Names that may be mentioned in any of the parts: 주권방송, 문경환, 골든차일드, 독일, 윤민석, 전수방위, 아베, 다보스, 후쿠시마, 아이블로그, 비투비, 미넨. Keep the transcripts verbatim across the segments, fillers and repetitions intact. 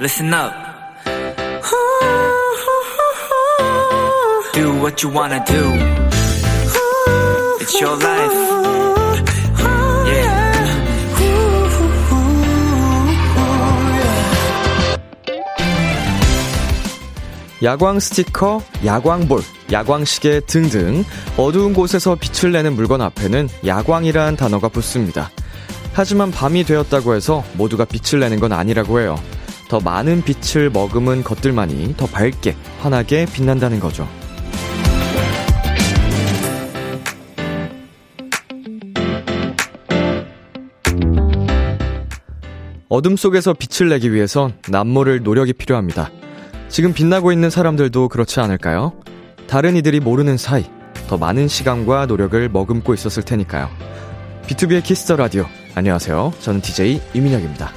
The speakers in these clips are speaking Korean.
listen up. Do what you wanna do. It's your life. 야광 스티커, 야광볼, 야광시계 등등 어두운 곳에서 빛을 내는 물건 앞에는 야광이란 단어가 붙습니다. 하지만 밤이 되었다고 해서 모두가 빛을 내는 건 아니라고 해요. 더 많은 빛을 머금은 것들만이 더 밝게, 환하게 빛난다는 거죠. 어둠 속에서 빛을 내기 위해선 남모를 노력이 필요합니다. 지금 빛나고 있는 사람들도 그렇지 않을까요? 다른 이들이 모르는 사이 더 많은 시간과 노력을 머금고 있었을 테니까요. 비투비의 키스 더 라디오, 안녕하세요. 저는 디제이 이민혁입니다.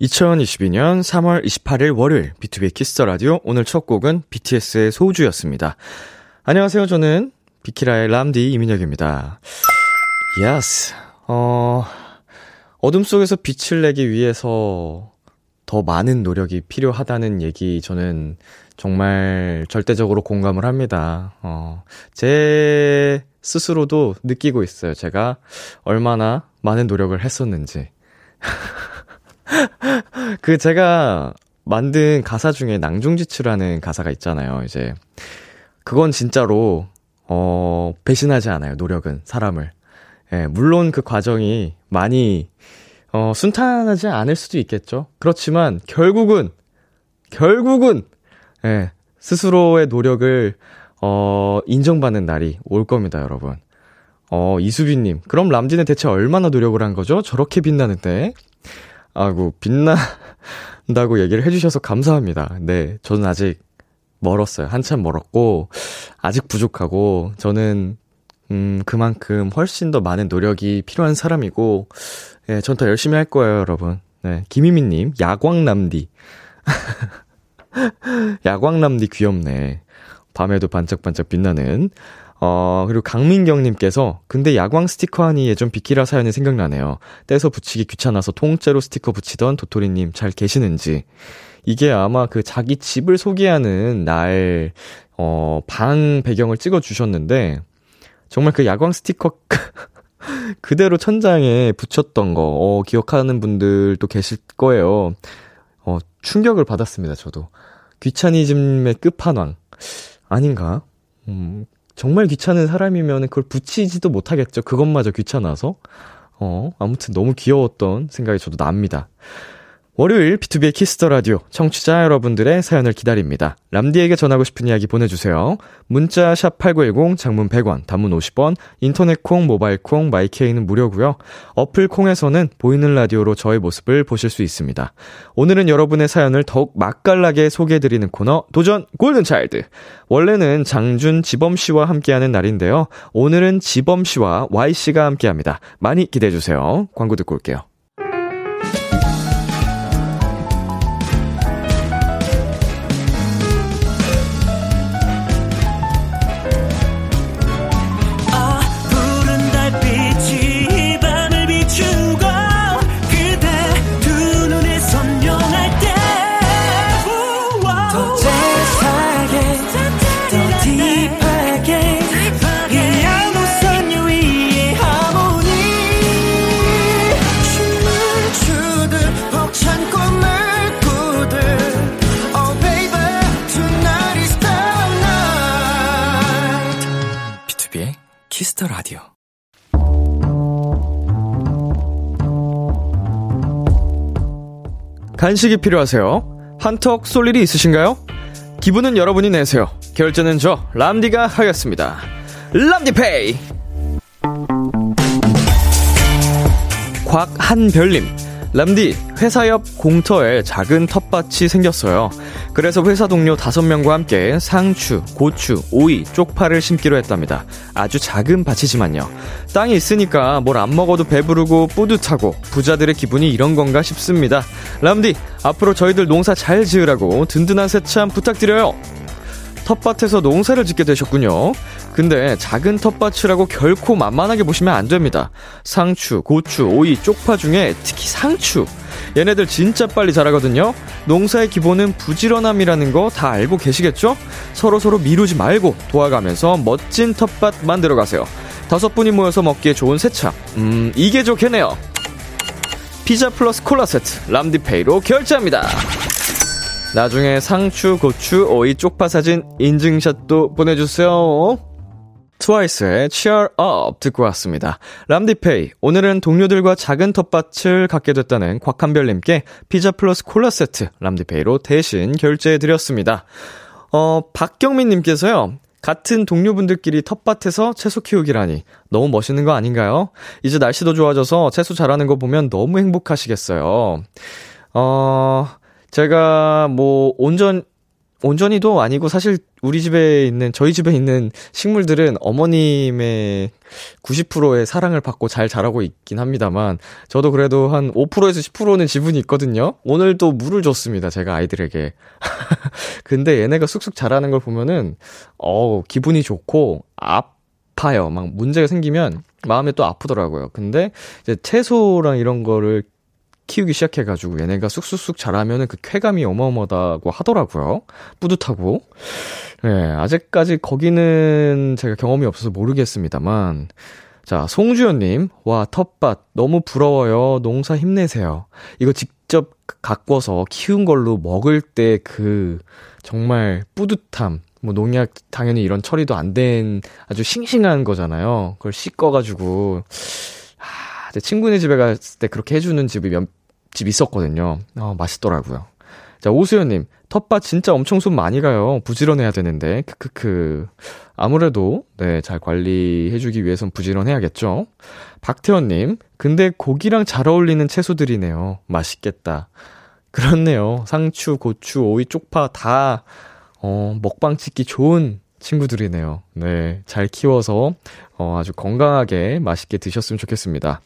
이천이십이 년 삼월 이십팔 일 월요일 비투비의 키스 더 라디오, 오늘 첫 곡은 비티에스의 소주였습니다. 안녕하세요. 저는 비키라의 람디 이민혁입니다. Yes. 어, 어둠 속에서 빛을 내기 위해서 더 많은 노력이 필요하다는 얘기 저는 정말 절대적으로 공감을 합니다. 어, 제 스스로도 느끼고 있어요. 제가 얼마나 많은 노력을 했었는지. 그 제가 만든 가사 중에 낭중지추라는 가사가 있잖아요. 이제 그건 진짜로 어, 배신하지 않아요. 노력은 사람을. 예, 물론 그 과정이 많이 어, 순탄하지 않을 수도 있겠죠. 그렇지만 결국은 결국은 예, 스스로의 노력을 어, 인정받는 날이 올 겁니다, 여러분. 어, 이수빈 님. 그럼 람디는 대체 얼마나 노력을 한 거죠? 저렇게 빛나는데. 아이고, 빛난다고 얘기를 해 주셔서 감사합니다. 네, 저는 아직 멀었어요. 한참 멀었고 아직 부족하고 저는 음, 그만큼 훨씬 더 많은 노력이 필요한 사람이고, 예, 전 더 열심히 할 거예요, 여러분. 네, 김희민님, 야광남디. 야광남디 귀엽네. 밤에도 반짝반짝 빛나는. 어, 그리고 강민경님께서, 근데 야광 스티커 하니 예전 비키라 사연이 생각나네요. 떼서 붙이기 귀찮아서 통째로 스티커 붙이던 도토리님 잘 계시는지. 이게 아마 그 자기 집을 소개하는 날, 어, 방 배경을 찍어주셨는데, 정말 그 야광 스티커 그대로 천장에 붙였던 거 어, 기억하는 분들도 계실 거예요. 어, 충격을 받았습니다. 저도. 귀차니즘의 끝판왕. 아닌가? 음, 정말 귀찮은 사람이면 그걸 붙이지도 못하겠죠. 그것마저 귀찮아서. 어, 아무튼 너무 귀여웠던 생각이 저도 납니다. 월요일 비투비의 키스 더 라디오, 청취자 여러분들의 사연을 기다립니다. 람디에게 전하고 싶은 이야기 보내주세요. 문자 샵 팔구일공, 장문 백 원, 단문 오십 원, 인터넷 콩, 모바일 콩, 마이케이는 무료고요. 어플 콩에서는 보이는 라디오로 저의 모습을 보실 수 있습니다. 오늘은 여러분의 사연을 더욱 맛깔나게 소개해드리는 코너, 도전 골든차일드. 원래는 장준, 지범씨와 함께하는 날인데요. 오늘은 지범씨와 Y씨가 함께합니다. 많이 기대해주세요. 광고 듣고 올게요. 라디오. 간식이 필요하세요? 한턱 쏠 일이 있으신가요? 기분은 여러분이 내세요. 결제는 저 람디가 하겠습니다. 람디페이. 곽한별님, 람디, 회사 옆 공터에 작은 텃밭이 생겼어요. 그래서 회사 동료 다섯 명과 함께 상추, 고추, 오이, 쪽파를 심기로 했답니다. 아주 작은 밭이지만요. 땅이 있으니까 뭘 안 먹어도 배부르고 뿌듯하고 부자들의 기분이 이런 건가 싶습니다. 람디, 앞으로 저희들 농사 잘 지으라고 든든한 새참 부탁드려요. 텃밭에서 농사를 짓게 되셨군요. 근데 작은 텃밭이라고 결코 만만하게 보시면 안 됩니다. 상추, 고추, 오이, 쪽파 중에 특히 상추, 얘네들 진짜 빨리 자라거든요. 농사의 기본은 부지런함이라는 거 다 알고 계시겠죠? 서로서로 미루지 말고 도와가면서 멋진 텃밭 만들어 가세요. 다섯 분이 모여서 먹기에 좋은 세차, 음 이게 좋겠네요. 피자 플러스 콜라 세트 람디페이로 결제합니다. 나중에 상추, 고추, 오이, 쪽파 사진 인증샷도 보내주세요. 트와이스의 Cheer Up 듣고 왔습니다. 람디페이, 오늘은 동료들과 작은 텃밭을 갖게 됐다는 곽한별님께 피자 플러스 콜라 세트 람디페이로 대신 결제해드렸습니다. 어, 박경민님께서요, 같은 동료분들끼리 텃밭에서 채소 키우기라니 너무 멋있는 거 아닌가요? 이제 날씨도 좋아져서 채소 자라는 거 보면 너무 행복하시겠어요. 어... 제가 뭐 온전 온전히도 아니고 사실 우리 집에 있는 저희 집에 있는 식물들은 어머님의 구십 퍼센트의 사랑을 받고 잘 자라고 있긴 합니다만, 저도 그래도 한 오 퍼센트에서 십 퍼센트는 지분이 있거든요. 오늘도 물을 줬습니다, 제가 아이들에게. 근데 얘네가 쑥쑥 자라는 걸 보면은 어우 기분이 좋고 아파요. 막 문제가 생기면 마음이 또 아프더라고요. 근데 이제 채소랑 이런 거를 키우기 시작해가지고 얘네가 쑥쑥쑥 자라면은 그 쾌감이 어마어마하다고 하더라고요. 뿌듯하고. 예, 네, 아직까지 거기는 제가 경험이 없어서 모르겠습니다만. 자, 송주연님, 와, 텃밭 너무 부러워요. 농사 힘내세요. 이거 직접 가꿔서 키운 걸로 먹을 때 그 정말 뿌듯함. 뭐 농약 당연히 이런 처리도 안 된 아주 싱싱한 거잖아요. 그걸 씻어가지고. 제 친구네 집에 갔을 때 그렇게 해주는 집이 몇 집 있었거든요. 어, 맛있더라고요. 자, 오수연님, 텃밭 진짜 엄청 손 많이 가요. 부지런해야 되는데, 크크크. 아무래도 네, 잘 관리해주기 위해선 부지런해야겠죠. 박태원님, 근데 고기랑 잘 어울리는 채소들이네요. 맛있겠다. 그렇네요. 상추, 고추, 오이, 쪽파 다 어, 먹방 찍기 좋은 친구들이네요. 네, 잘 키워서 어, 아주 건강하게 맛있게 드셨으면 좋겠습니다.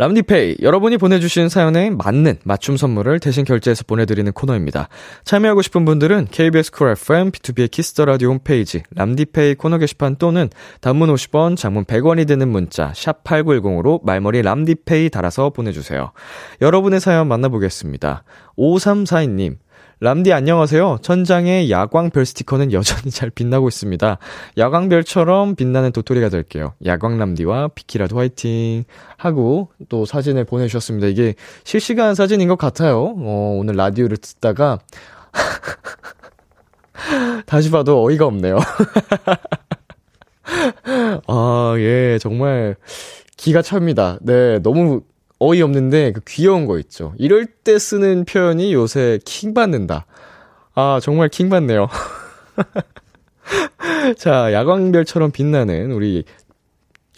람디페이, 여러분이 보내주신 사연에 맞는 맞춤 선물을 대신 결제해서 보내드리는 코너입니다. 참여하고 싶은 분들은 케이비에스 쿨 에프엠, 비투비의 키스더라디오 홈페이지 람디페이 코너 게시판 또는 단문 오십 원, 장문 백 원이 드는 문자 샵 팔구일공으로 말머리 람디페이 달아서 보내주세요. 여러분의 사연 만나보겠습니다. 오삼사이님, 람디 안녕하세요. 천장에 야광별 스티커는 여전히 잘 빛나고 있습니다. 야광별처럼 빛나는 도토리가 될게요. 야광람디와 비키라도 화이팅 하고 또 사진을 보내주셨습니다. 이게 실시간 사진인 것 같아요. 어, 오늘 라디오를 듣다가 다시 봐도 어이가 없네요. 아, 예, 정말 기가 찹니다. 네, 너무 어이없는데 그 귀여운 거 있죠. 이럴 때 쓰는 표현이 요새 킹받는다. 아, 정말 킹받네요. 자, 야광별처럼 빛나는 우리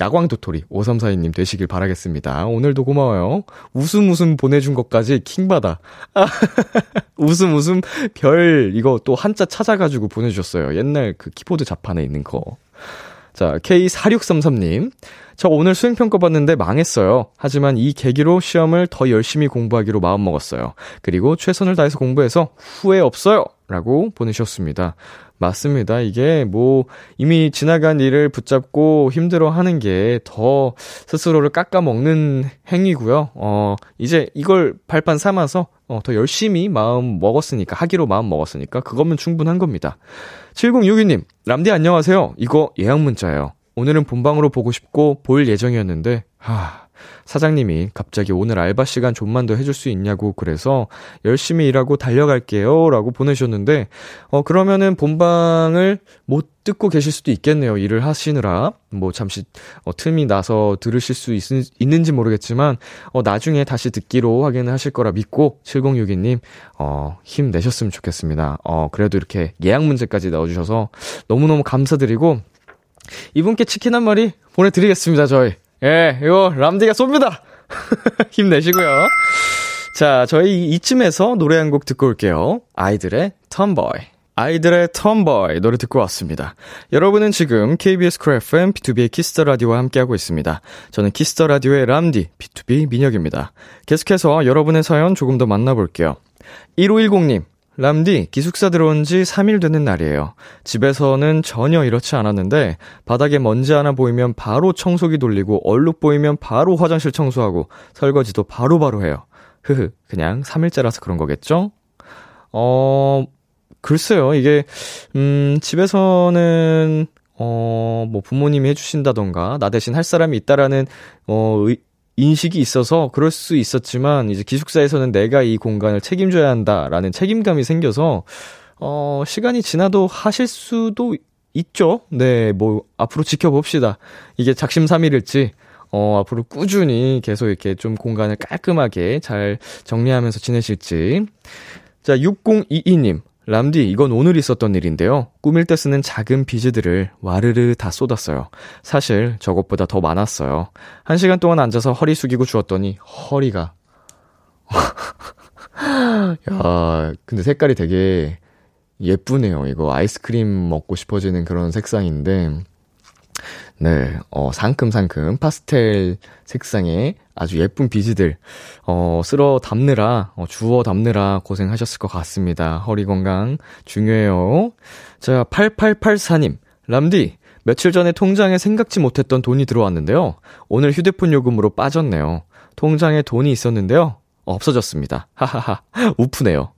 야광도토리 오삼사이님 되시길 바라겠습니다. 오늘도 고마워요. 웃음 웃음 보내준 것까지 킹받아. 아, 웃음 웃음 별 이거 또 한자 찾아가지고 보내주셨어요. 옛날 그 키보드 자판에 있는 거. 자, 케이 사육삼삼님, 저 오늘 수행평가 봤는데 망했어요. 하지만 이 계기로 시험을 더 열심히 공부하기로 마음먹었어요. 그리고 최선을 다해서 공부해서 후회 없어요 라고 보내셨습니다. 맞습니다. 이게 뭐 이미 지나간 일을 붙잡고 힘들어하는 게 더 스스로를 깎아먹는 행위고요. 어, 이제 이걸 발판 삼아서 어, 더 열심히 마음 먹었으니까, 하기로 마음 먹었으니까 그거면 충분한 겁니다. 칠공육이님, 람디 안녕하세요. 이거 예약 문자예요. 오늘은 본방으로 보고 싶고 볼 예정이었는데 하... 사장님이 갑자기 오늘 알바 시간 좀만 더 해줄 수 있냐고 그래서 열심히 일하고 달려갈게요 라고 보내셨는데, 어, 그러면은 본방을 못 듣고 계실 수도 있겠네요. 일을 하시느라 뭐 잠시 어, 틈이 나서 들으실 수 있, 있는지 모르겠지만 어, 나중에 다시 듣기로 확인을 하실 거라 믿고 칠공육이님 어, 힘내셨으면 좋겠습니다. 어, 그래도 이렇게 예약 문제까지 넣어주셔서 너무너무 감사드리고 이분께 치킨 한 마리 보내드리겠습니다. 저희 예, 이거 람디가 쏩니다. 힘내시고요. 자, 저희 이쯤에서 노래 한 곡 듣고 올게요. 아이들의 톰보이. 아이들의 톰보이 노래 듣고 왔습니다. 여러분은 지금 케이비에스 쿨 에프엠, 비투비의 키스더라디오와 함께하고 있습니다. 저는 키스더라디오의 람디, 비투비 민혁입니다. 계속해서 여러분의 사연 조금 더 만나볼게요. 일오일공님, 람디, 기숙사 들어온 지 삼 일 되는 날이에요. 집에서는 전혀 이렇지 않았는데 바닥에 먼지 하나 보이면 바로 청소기 돌리고 얼룩 보이면 바로 화장실 청소하고 설거지도 바로바로 해요. 흐흐, 그냥 삼 일째라서 그런 거겠죠? 어... 글쎄요, 이게, 음, 집에서는, 어, 뭐, 부모님이 해주신다던가, 나 대신 할 사람이 있다라는, 어, 의, 인식이 있어서 그럴 수 있었지만, 이제 기숙사에서는 내가 이 공간을 책임져야 한다라는 책임감이 생겨서, 어, 시간이 지나도 하실 수도 있죠? 네, 뭐, 앞으로 지켜봅시다. 이게 작심삼일일지, 어, 앞으로 꾸준히 계속 이렇게 좀 공간을 깔끔하게 잘 정리하면서 지내실지. 자, 육공이이 님. 람디, 이건 오늘 있었던 일인데요. 꾸밀 때 쓰는 작은 비즈들을 와르르 다 쏟았어요. 사실 저것보다 더 많았어요. 한 시간 동안 앉아서 허리 숙이고 주웠더니 허리가... 야, 근데 색깔이 되게 예쁘네요. 이거 아이스크림 먹고 싶어지는 그런 색상인데, 네, 어, 상큼상큼 파스텔 색상의 아주 예쁜 비즈들, 어, 쓸어 담느라, 어, 주워 담느라 고생하셨을 것 같습니다. 허리 건강 중요해요. 자, 팔팔팔사 님. 람디, 며칠 전에 통장에 생각지 못했던 돈이 들어왔는데요. 오늘 휴대폰 요금으로 빠졌네요. 통장에 돈이 있었는데요. 어, 없어졌습니다. 하하하, 우프네요.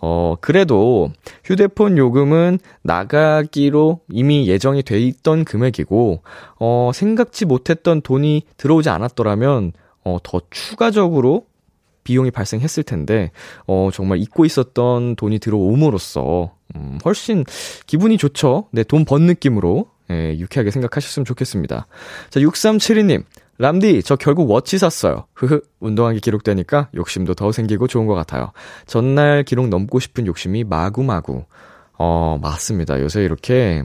어, 그래도 휴대폰 요금은 나가기로 이미 예정이 돼 있던 금액이고, 어, 생각지 못했던 돈이 들어오지 않았더라면, 어, 더 추가적으로 비용이 발생했을 텐데, 어, 정말 잊고 있었던 돈이 들어옴으로써, 음, 훨씬 기분이 좋죠? 네, 돈 번 느낌으로, 예, 유쾌하게 생각하셨으면 좋겠습니다. 자, 육삼칠이 님. 람디, 저 결국 워치 샀어요. 흐흐, 운동한 게 기록되니까 욕심도 더 생기고 좋은 것 같아요. 전날 기록 넘고 싶은 욕심이 마구마구. 어, 맞습니다. 요새 이렇게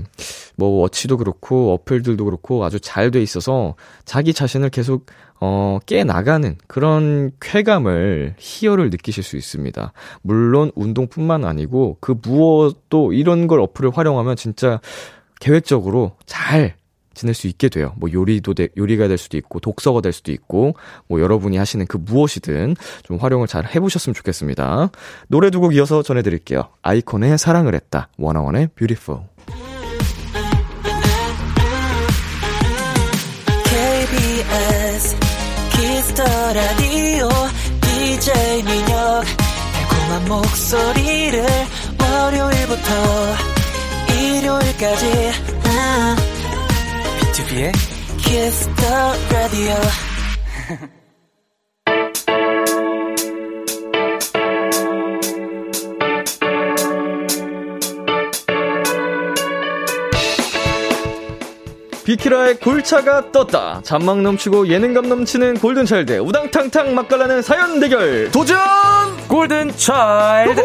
뭐 워치도 그렇고 어플들도 그렇고 아주 잘 돼 있어서 자기 자신을 계속, 어, 깨나가는 그런 쾌감을, 희열을 느끼실 수 있습니다. 물론 운동뿐만 아니고 그 무엇도 이런 걸 어플을 활용하면 진짜 계획적으로 잘 지낼 수 있게 돼요. 뭐 요리도 되, 요리가 될 수도 있고 독서가 될 수도 있고 뭐 여러분이 하시는 그 무엇이든 좀 활용을 잘 해보셨으면 좋겠습니다. 노래 두 곡 이어서 전해드릴게요. 아이콘의 사랑을 했다, 워너원의 뷰티풀. 케이비에스 키스 더 라디오 디제이 민혁, 달콤한 목소리를 월요일부터 일요일까지 음. 비투비의 Kiss the Radio. 비키라의 골차가 떴다. 잔망 넘치고 예능감 넘치는 골든차일드, 우당탕탕 맛깔나는 사연 대결 도전 골든차일드.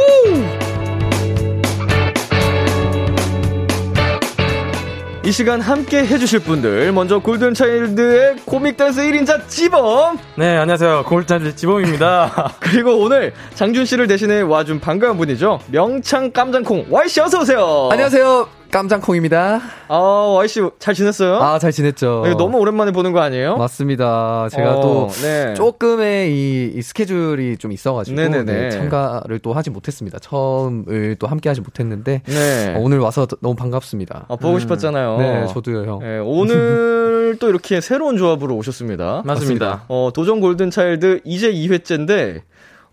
이 시간 함께 해주실 분들, 먼저 골든차일드의 코믹댄스 일 인자 찌범. 네, 안녕하세요, 골든차일드 찌범입니다. 그리고 오늘 장준씨를 대신해 와준 반가운 분이죠, 명창 깜장콩 Y씨 어서오세요. 안녕하세요, 깜장콩입니다. 아, Y씨 잘 지냈어요? 아, 잘 지냈죠. 너무 오랜만에 보는 거 아니에요? 맞습니다. 제가 어, 또 네. 조금의 이, 이 스케줄이 좀 있어가지고 네, 참가를 또 하지 못했습니다. 처음을 또 함께 하지 못했는데 네. 어, 오늘 와서 너무 반갑습니다. 아, 보고 음. 싶었잖아요. 네, 저도요, 형. 네, 오늘 또 이렇게 새로운 조합으로 오셨습니다. 맞습니다. 어, 도전 골든차일드 이제 이 회째인데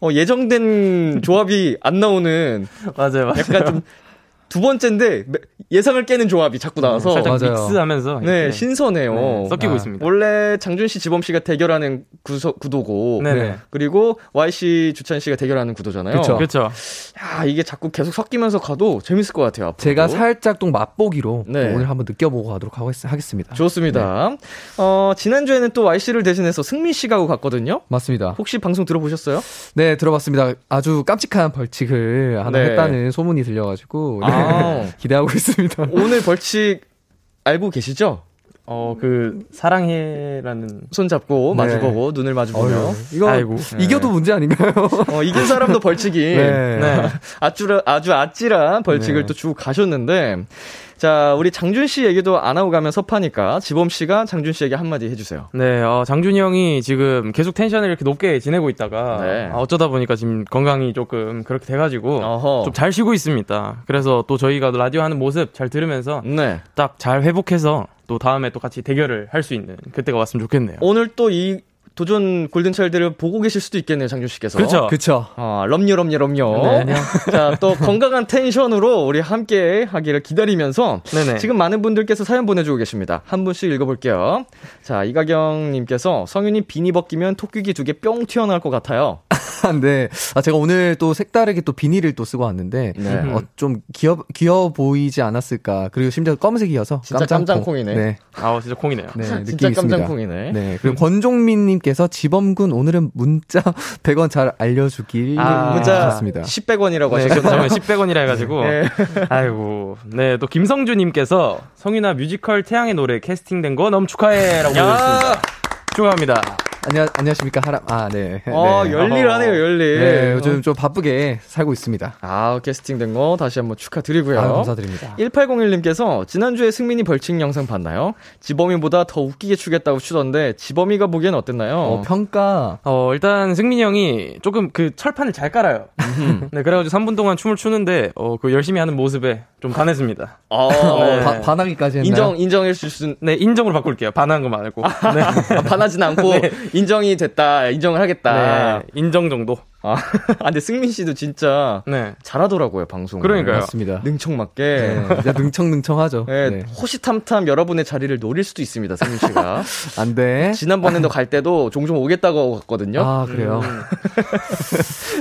어, 예정된 조합이 안 나오는 맞아요, 맞아요. 약간 좀 두 번째인데 예상을 깨는 조합이 자꾸 나와서 네, 살짝 맞아요. 믹스하면서 네, 신선해요. 네, 섞이고 아. 있습니다. 원래 장준씨, 지범씨가 대결하는 구소, 구도고 네네. 그리고 Y씨, 주찬씨가 대결하는 구도잖아요. 그렇죠. 이게 자꾸 계속 섞이면서 가도 재밌을 것 같아요. 앞으로. 제가 살짝 또 맛보기로 네. 또 오늘 한번 느껴보고 가도록 하겠습니다. 좋습니다. 네. 어, 지난주에는 또 Y씨를 대신해서 승민씨가 갔거든요. 맞습니다. 혹시 방송 들어보셨어요? 네, 들어봤습니다. 아주 깜찍한 벌칙을 하나 네. 했다는 소문이 들려가지고 아. 기대하고 있습니다. 오늘 벌칙 알고 계시죠? 어, 그 사랑해라는 손잡고 네. 마주보고 눈을 마주보며 이거 아이고. 이겨도 네. 문제 아닌가요? 어, 이긴 사람도 벌칙이 네. 네. 아주 아주 아찔한 벌칙을 네. 또 주고 가셨는데. 자, 우리 장준 씨 얘기도 안 하고 가면 섭하니까 지범 씨가 장준 씨에게 한마디 해주세요. 네, 어, 장준이 형이 지금 계속 텐션을 이렇게 높게 지내고 있다가 네. 아, 어쩌다 보니까 지금 건강이 조금 그렇게 돼가지고 좀 잘 쉬고 있습니다. 그래서 또 저희가 라디오 하는 모습 잘 들으면서 네. 딱 잘 회복해서 또 다음에 또 같이 대결을 할 수 있는 그때가 왔으면 좋겠네요. 오늘 또 이 도전 골든차일드를 보고 계실 수도 있겠네요, 장준 씨께서. 그렇죠. 그렇죠. 아, 럼요, 럼요, 럼요. 네. 자, 또 건강한 텐션으로 우리 함께 하기를 기다리면서 네네. 지금 많은 분들께서 사연 보내주고 계십니다. 한 분씩 읽어볼게요. 자, 이가경님께서 성윤이 비니 벗기면 토끼기 두 개 뿅 튀어나올 것 같아요. 네. 아, 제가 오늘 또 색다르게 또 비닐을 또 쓰고 왔는데 네. 어, 좀 귀여 귀여 보이지 않았을까. 그리고 심지어 검은색이어서 진짜 깜장콩이네. 네. 아, 진짜 콩이네요. 네, 진짜 깜장콩이네. 네. 그리고 권종민님께서 지범군 오늘은 문자 백 원 잘 알려주길. 아, 문자 좋습니다. 십 백 원이라고 하셨어요. 십 백 원이라 해가지고. 네. 아이고. 네. 또 김성주님께서 성윤아 뮤지컬 태양의 노래 캐스팅된 거 너무 축하해라고 해주셨습니다. 축하합니다. 안녕 안녕하십니까 하람. 아 네. 어 네. 열일하네요 열일. 네, 요즘 좀 바쁘게 살고 있습니다. 아 캐스팅된 거 다시 한번 축하드리고요. 아, 감사드립니다. 일팔공일 님께서 지난주에 승민이 벌칙 영상 봤나요? 지범이보다 더 웃기게 추겠다고 추던데 지범이가 보기엔 어땠나요? 어, 평가. 어 일단 승민이 형이 조금 그 철판을 잘 깔아요. 네 그래가지고 삼 분 동안 춤을 추는데 어 그 열심히 하는 모습에 좀 반했습니다. 어, 네. 바, 반하기까지 했나요? 인정 인정일 수 있는. 네 인정으로 바꿀게요. 반한 거 말고. 네. 아, 반하진 않고. 네. 인정이 됐다. 인정을 하겠다. 네, 인정 정도. 아, 근데 승민 씨도 진짜 네. 잘하더라고요, 방송을. 그러니까요. 맞습니다. 능청맞게. 네, 능청능청하죠. 네, 네. 호시탐탐 여러분의 자리를 노릴 수도 있습니다, 승민 씨가. 안 돼. 지난번에도 갈 때도 종종 오겠다고 하고 갔거든요. 아, 그래요?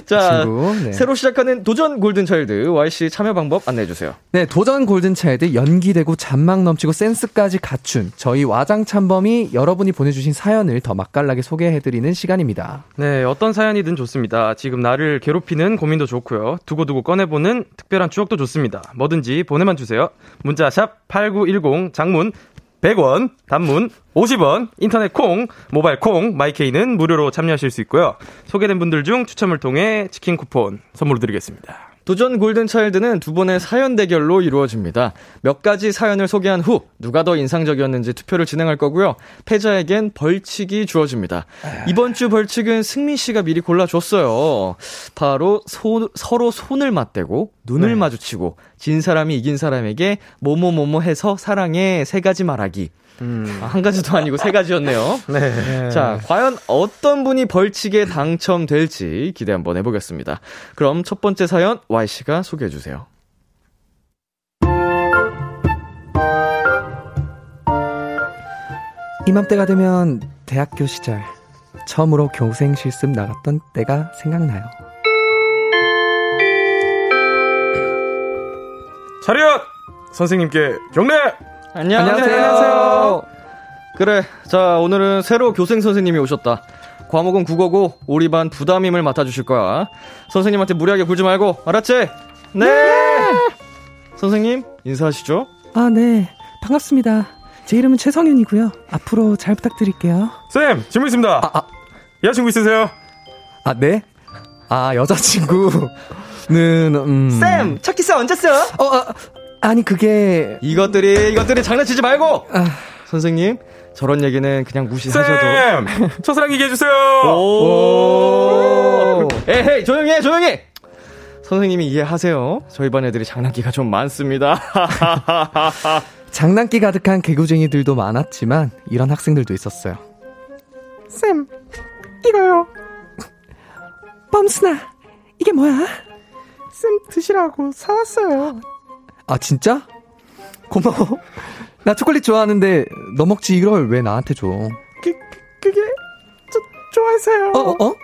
자, 친구, 네. 새로 시작하는 도전 골든차일드 와이씨 참여 방법 안내해주세요. 네, 도전 골든차일드 연기되고 잔망 넘치고 센스까지 갖춘 저희 와장참범이 여러분이 보내주신 사연을 더 맛깔나게 소개해드리는 시간입니다. 네, 어떤 사연이든 좋습니다. 지금 나를 괴롭히는 고민도 좋고요. 두고두고 꺼내보는 특별한 추억도 좋습니다. 뭐든지 보내만 주세요. 문자 샵 팔구일공 장문 백 원 단문 오십 원 인터넷 콩 모바일 콩 마이케이는 무료로 참여하실 수 있고요. 소개된 분들 중 추첨을 통해 치킨 쿠폰 선물로 드리겠습니다. 도전 골든차일드는 두 번의 사연 대결로 이루어집니다. 몇 가지 사연을 소개한 후 누가 더 인상적이었는지 투표를 진행할 거고요. 패자에겐 벌칙이 주어집니다. 이번 주 벌칙은 승민 씨가 미리 골라줬어요. 바로 소, 서로 손을 맞대고 눈을 네. 마주치고 진 사람이 이긴 사람에게 뭐뭐뭐뭐 해서 사랑해 세 가지 말하기. 음. 아, 한 가지도 아니고 세 가지였네요. 네. 자, 과연 어떤 분이 벌칙에 당첨될지 기대 한번 해보겠습니다. 그럼 첫 번째 사연 Y씨가 소개해주세요. 이맘때가 되면 대학교 시절 처음으로 교생 실습 나갔던 때가 생각나요. 차렷! 선생님께 경례! 안녕하세요. 안녕하세요. 그래, 자 오늘은 새로 교생 선생님이 오셨다. 과목은 국어고 우리 반 부담임을 맡아주실 거야. 선생님한테 무리하게 굴지 말고 알았지? 네. 네. 선생님 인사하시죠. 아 네, 반갑습니다. 제 이름은 최성윤이고요. 앞으로 잘 부탁드릴게요. 쌤 질문 있습니다. 아, 아. 여자친구 있으세요? 아 네. 아 여자친구는 음... 쌤 첫키스 언제 써? 어. 아. 아니 그게 이것들이 이것들이 장난치지 말고 아... 선생님 저런 얘기는 그냥 무시하셔도 쌤! 첫사랑 얘기해주세요. 오~ 오~ 에헤이 조용히 해 조용히 해. 선생님이 이해하세요. 저희 반 애들이 장난기가 좀 많습니다. 장난기 가득한 개구쟁이들도 많았지만 이런 학생들도 있었어요. 쌤 이거요. 범순아 이게 뭐야? 쌤 드시라고 사왔어요. 아 진짜? 고마워. 나 초콜릿 좋아하는데 너 먹지 이걸 왜 나한테 줘? 그, 그게 저, 좋아해서요. 어? 어? 어?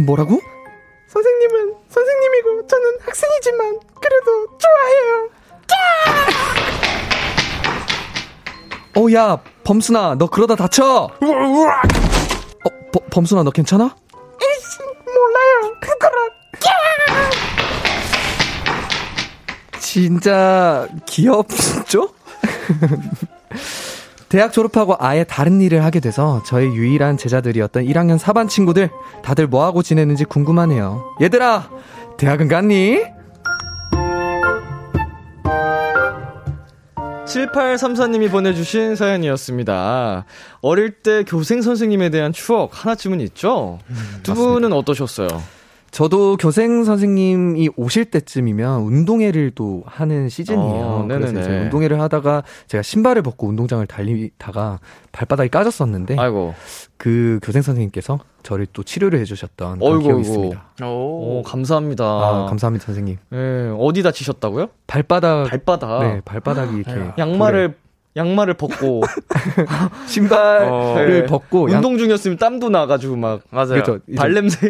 뭐라고? 선생님은 선생님이고 저는 학생이지만 그래도 좋아해요. 어, 야 범순아 너 그러다 다쳐. 어, 버, 범순아 너 괜찮아? 에이씨 몰라요 그거랑. 진짜 귀엽죠? 대학 졸업하고 아예 다른 일을 하게 돼서 저의 유일한 제자들이었던 일 학년 사 반 친구들 다들 뭐하고 지내는지 궁금하네요. 얘들아 대학은 갔니? 칠팔삼사님이 보내주신 사연이었습니다. 어릴 때 교생 선생님에 대한 추억 하나쯤은 있죠? 음, 두 분은 맞습니다. 어떠셨어요? 저도 교생 선생님이 오실 때쯤이면 운동회를 또 하는 시즌이에요. 어, 그래서 이제 운동회를 하다가 제가 신발을 벗고 운동장을 달리다가 발바닥이 까졌었는데 아이고. 그 교생 선생님께서 저를 또 치료를 해주셨던 그런 기억이 있습니다. 오, 감사합니다. 아, 감사합니다, 선생님. 네, 어디 다치셨다고요? 발바닥. 발바닥. 네, 발바닥이 이렇게. 에이, 양말을. 돌을. 양말을 벗고 신발을 어, 네. 벗고 운동 중이었으면 땀도 나가지고 막 맞아요. 그렇죠. 발냄새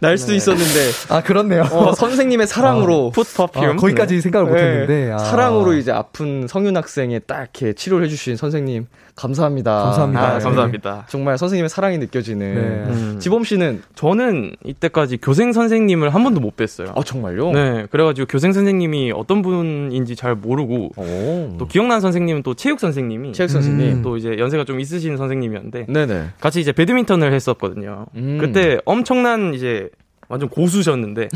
날 수 네. 있었는데 아 그렇네요. 어, 선생님의 사랑으로 풋퍼퓸 아, 거기까지 네. 생각을 못했는데 네. 아. 사랑으로 이제 아픈 성윤 학생의 딱 이렇게 치료를 해주신 선생님 감사합니다. 감사합니다. 아, 감사합니다. 네. 정말 선생님의 사랑이 느껴지는. 네. 음. 지범 씨는 저는 이때까지 교생 선생님을 한 번도 못 뵀어요. 아 정말요? 네. 그래가지고 교생 선생님이 어떤 분인지 잘 모르고 오. 또 기억나는 선생님은 또 체육 선생님이 체육 선생님 음. 또 이제 연세가 좀 있으신 선생님이었는데 네네. 같이 이제 배드민턴을 했었거든요. 음. 그때 엄청난 이제 완전 고수셨는데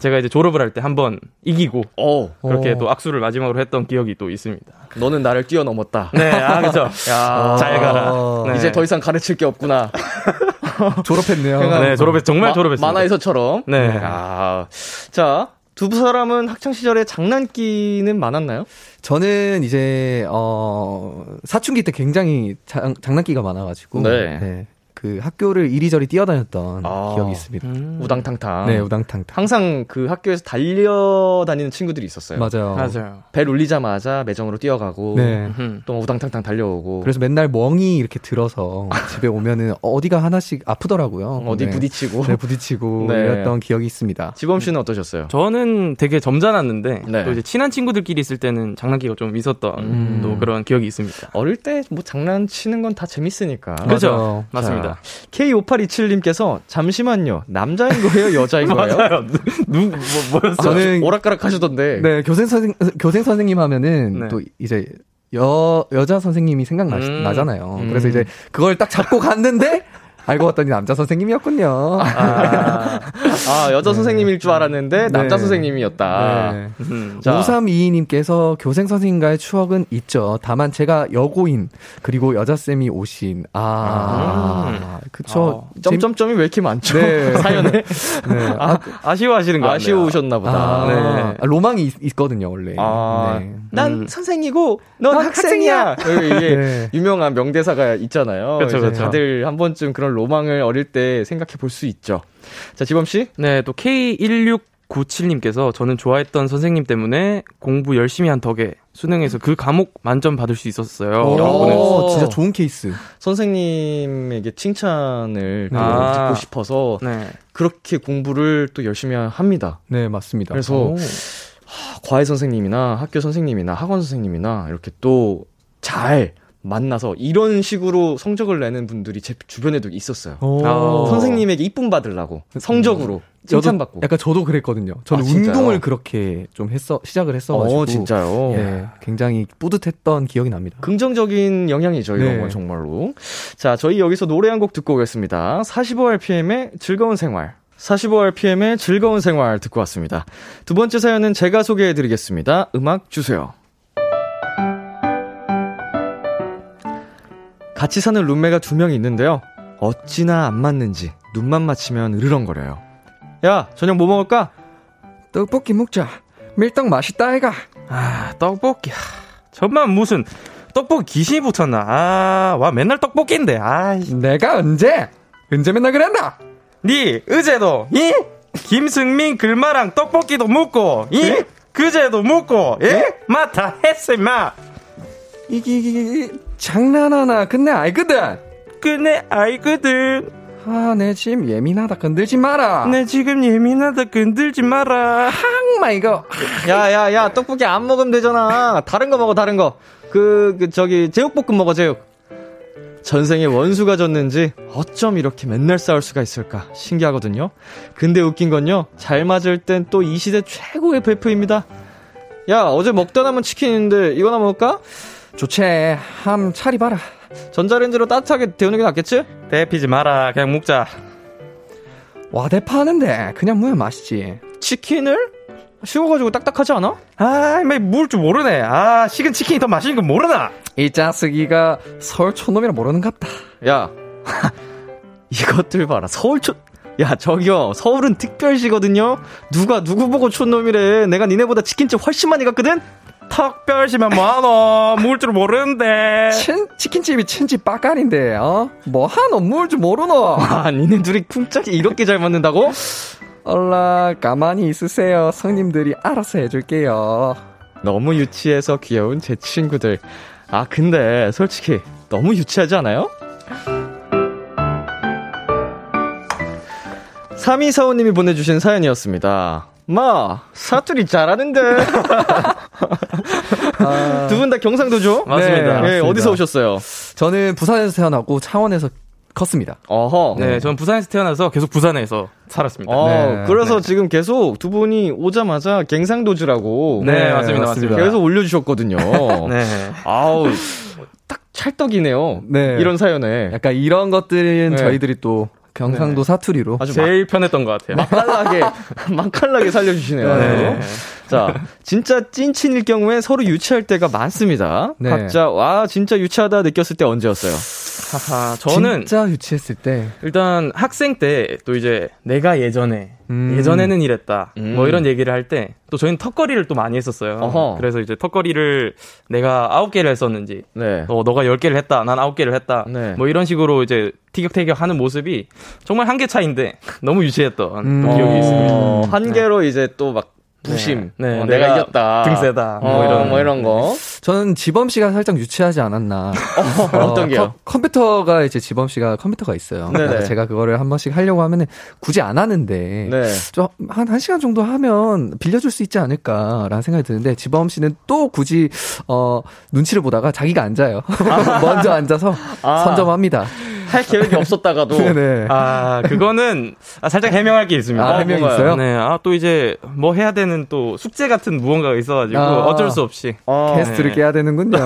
제가 이제 졸업을 할 때 한번 이기고 오. 그렇게 오. 또 악수를 마지막으로 했던 기억이 또 있습니다. 너는 나를 뛰어넘었다. 네, 아 그렇죠. 잘 가라. 네. 이제 더 이상 가르칠 게 없구나. 졸업했네요. 네, 졸업했 정말 졸업했어요. 만화에서처럼. 네. 아, 자. 두 사람은 학창시절에 장난기는 많았나요? 저는 이제, 어, 사춘기 때 굉장히 자, 장난기가 많아가지고. 네. 네. 그 학교를 이리저리 뛰어다녔던 아, 기억이 있습니다. 음. 우당탕탕. 네, 우당탕탕. 항상 그 학교에서 달려다니는 친구들이 있었어요. 맞아요. 맞아요. 벨 울리자마자 매점으로 뛰어가고 네. 또 우당탕탕 달려오고. 그래서 맨날 멍이 이렇게 들어서 집에 오면은 어디가 하나씩 아프더라고요. 어디 네. 부딪히고. 네, 부딪히고 네. 이랬던 기억이 있습니다. 지범 씨는 어떠셨어요? 저는 되게 점잖았는데 네. 또 이제 친한 친구들끼리 있을 때는 장난기가 좀 있었던 음. 또 그런 기억이 있습니다. 어릴 때 뭐 장난치는 건 다 재밌으니까. 그렇죠. 맞습니다. 케이 오팔이칠님께서 잠시만요. 남자인 거예요? 여자인 거예요? 맞아요. 누, 뭐, 뭐였어요? 저는 오락가락 하시던데. 네, 교생 선생 교생 선생님 하면은 네. 또 이제 여 여자 선생님이 생각나잖아요. 음. 그래서 이제 그걸 딱 잡고 갔는데 알고 봤더니 남자 선생님이었군요. 아, 아 여자 네. 선생님일 줄 알았는데 남자 네. 선생님이었다. 네. 음, 오삼이이님께서 교생 선생님과의 추억은 있죠. 다만 제가 여고인 그리고 여자쌤이 오신 아, 아. 그쵸. 아. 점점점이 왜 이렇게 많죠? 네. 사연에 네. 아, 아쉬워하시는 거예요. 아쉬우셨나 보다. 아, 네. 아, 로망이 있, 있거든요 원래. 아. 네. 난 음. 선생이고 넌 학생이야. 학생이야. 이게 네. 유명한 명대사가 있잖아요. 그쵸, 그쵸. 다들 한 번쯤 그런 로망을 어릴 때 생각해 볼 수 있죠. 자, 지범씨. 네, 또 케이 일육구칠님께서 저는 좋아했던 선생님 때문에 공부 열심히 한 덕에 수능에서 그 과목 만점 받을 수 있었어요. 오, 진짜 좋은 케이스. 선생님에게 칭찬을 아, 듣고 싶어서 네. 그렇게 공부를 또 열심히 합니다. 네, 맞습니다. 그래서 오. 과외 선생님이나 학교 선생님이나 학원 선생님이나 이렇게 또 잘 만나서 이런 식으로 성적을 내는 분들이 제 주변에도 있었어요. 선생님에게 이쁨 받으려고 성적으로 칭찬받고. 약간 저도 그랬거든요. 저는 아, 운동을 그렇게 좀 했어 시작을 했어가지고. 어, 진짜요? 네, 굉장히 뿌듯했던 기억이 납니다. 긍정적인 영향이죠 이런 네. 건 정말로. 자, 저희 여기서 노래 한 곡 듣고 오겠습니다. 사십오 알피엠의 즐거운 생활. 사십오 알피엠의 즐거운 생활 듣고 왔습니다. 두 번째 사연은 제가 소개해드리겠습니다. 음악 주세요. 같이 사는 룸메가 두 명이 있는데요. 어찌나 안 맞는지 눈만 맞추면 으르렁거려요. 야, 저녁 뭐 먹을까? 떡볶이 먹자. 밀떡 맛있다 아이가. 아, 떡볶이. 저만 무슨 떡볶이 귀신이 붙었나. 아, 와 맨날 떡볶이인데. 아, 내가 언제? 언제 맨날 그랬나? 니 어제도 이 김승민 글마랑 떡볶이도 묻고 이 에? 그제도 묻고 예? 맞다 했어 임마. 이게 이게 장난하나. 근데 알거든. 근데 알거든. 아, 내 지금 예민하다 건들지 마라. 내 지금 예민하다 건들지 마라. 항마 이거. 야야야, 떡볶이 안 먹으면 되잖아. 다른 거 먹어, 다른 거. 그, 그 저기 제육볶음 먹어, 제육. 전생에 원수가 졌는지 어쩜 이렇게 맨날 싸울 수가 있을까 신기하거든요. 근데 웃긴 건요, 잘 맞을 땐 또 이 시대 최고의 베프입니다. 야, 어제 먹다 남은 치킨인데 이거나 먹을까? 좋지. 함 차리봐라. 전자레인지로 따뜻하게 데우는 게 낫겠지? 데피지 마라. 그냥 먹자. 와, 데파하는데 그냥 무면 맛있지. 치킨을? 식어가지고 딱딱하지 않아? 아, 인마 모를 줄 모르네. 아, 식은 치킨이 더 맛있는 건 모르나? 이 짜쓰기가 서울촌놈이라 모르는갑다. 야, 이것들 봐라. 서울촌... 야, 저기요. 서울은 특별시거든요. 누가 누구 보고 촌놈이래. 내가 니네보다 치킨집 훨씬 많이 갔거든? 특별시면 뭐하노? 모를 줄 모르는데. 친, 치킨집이 친집 빡깔인데, 어? 뭐하노? 모를 줄 모르노? 아, 니네 둘이 풍짝이 이렇게 잘 맞는다고? 얼라, 가만히 있으세요. 성님들이 알아서 해줄게요. 너무 유치해서 귀여운 제 친구들. 아, 근데 솔직히 너무 유치하지 않아요? 삼이사오님이 보내주신 사연이었습니다. 마, 사투리 잘하는데. 아... 두 분 다 경상도죠? 맞습니다. 네, 맞습니다. 네, 어디서 오셨어요? 저는 부산에서 태어났고 창원에서 컸습니다. 어허. 네, 저는 부산에서 태어나서 계속 부산에서 살았습니다. 어, 네, 그래서 네. 지금 계속 두 분이 오자마자 갱상도주라고. 네, 네 맞습니다, 맞습니다. 계속 올려주셨거든요. 네. 아우, 딱 찰떡이네요. 네. 이런 사연에. 약간 이런 것들은 네. 저희들이 또. 경상도 네. 사투리로 아주 제일 막, 편했던 것 같아요. 맛깔나게 맛깔나게 살려주시네요. 네. 자, 진짜 찐친일 경우에 서로 유치할 때가 많습니다. 네. 각자 와 진짜 유치하다 느꼈을 때 언제였어요? 하하, 저는 진짜 유치했을 때 일단 학생 때 또 이제 내가 예전에 음. 예전에는 이랬다 음. 뭐 이런 얘기를 할 때 또 저희는 턱걸이를 또 많이 했었어요. 어허. 그래서 이제 턱걸이를 내가 아홉 개를 했었는지 네. 어, 너가 열 개를 했다 난 아홉 개를 했다 네. 뭐 이런 식으로 이제 티격태격하는 모습이 정말 한 개 차인데 너무 유치했던 음. 또 기억이 있습니다. 어, 한 개로 네. 이제 또 막 부심, 네, 네, 어, 내가, 내가 이겼다, 등세다, 뭐 어, 이런 뭐 이런 거. 저는 지범 씨가 살짝 유치하지 않았나. 어, 어, 어떤 게요? 어, 컴퓨터가 이제 지범 씨가 컴퓨터가 있어요. 그러니까 제가 그거를 한 번씩 하려고 하면은 굳이 안 하는데 네. 좀 한 한 시간 정도 하면 빌려줄 수 있지 않을까라는 생각이 드는데 지범 씨는 또 굳이 어, 눈치를 보다가 자기가 앉아요. 먼저 앉아서 아. 선점합니다. 할 계획이 없었다가도. 네네. 아, 그거는, 아, 살짝 해명할 게 있습니다. 아, 해명이 아, 있어요? 네. 아, 또 이제, 뭐 해야 되는 또 숙제 같은 무언가가 있어가지고 아, 어쩔 수 없이. 아, 캐스트를 네. 깨야 되는군요.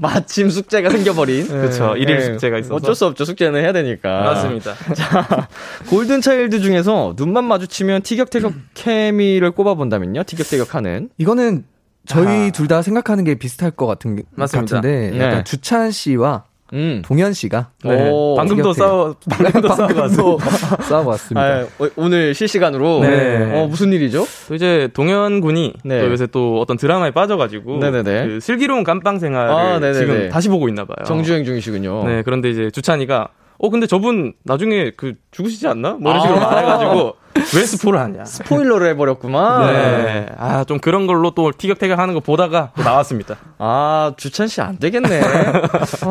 마침 숙제가 생겨버린. 네. 그쵸. 일일 네. 숙제가 있어서. 어쩔 수 없죠. 숙제는 해야 되니까. 맞습니다. 자, 골든차일드 중에서 눈만 마주치면 티격태격 케미를 꼽아본다면요? 티격태격 하는. 이거는 저희 아. 둘 다 생각하는 게 비슷할 것 같은, 맞습니다. 같은데. 네. 약간 주찬 씨와 음. 동현 씨가 네. 방금도 싸워 방금도 싸워가지고 싸워왔습니다. 아, 오늘 실시간으로 네. 어, 무슨 일이죠? 또 이제 동현 군이 네. 또 요새 또 어떤 드라마에 빠져가지고 그 슬기로운 감방 생활을 아, 지금 다시 보고 있나 봐요. 정주행 중이시군요. 네, 그런데 이제 주찬이가 어 근데 저분 나중에 그 죽으시지 않나? 뭐 이런 식으로 아~ 말해가지고. 왜 스포를 하냐? 스포일러를 해버렸구만. 네. 아, 좀 그런 걸로 또 티격태격 하는 거 보다가 또 나왔습니다. 아, 주찬 씨 안 되겠네.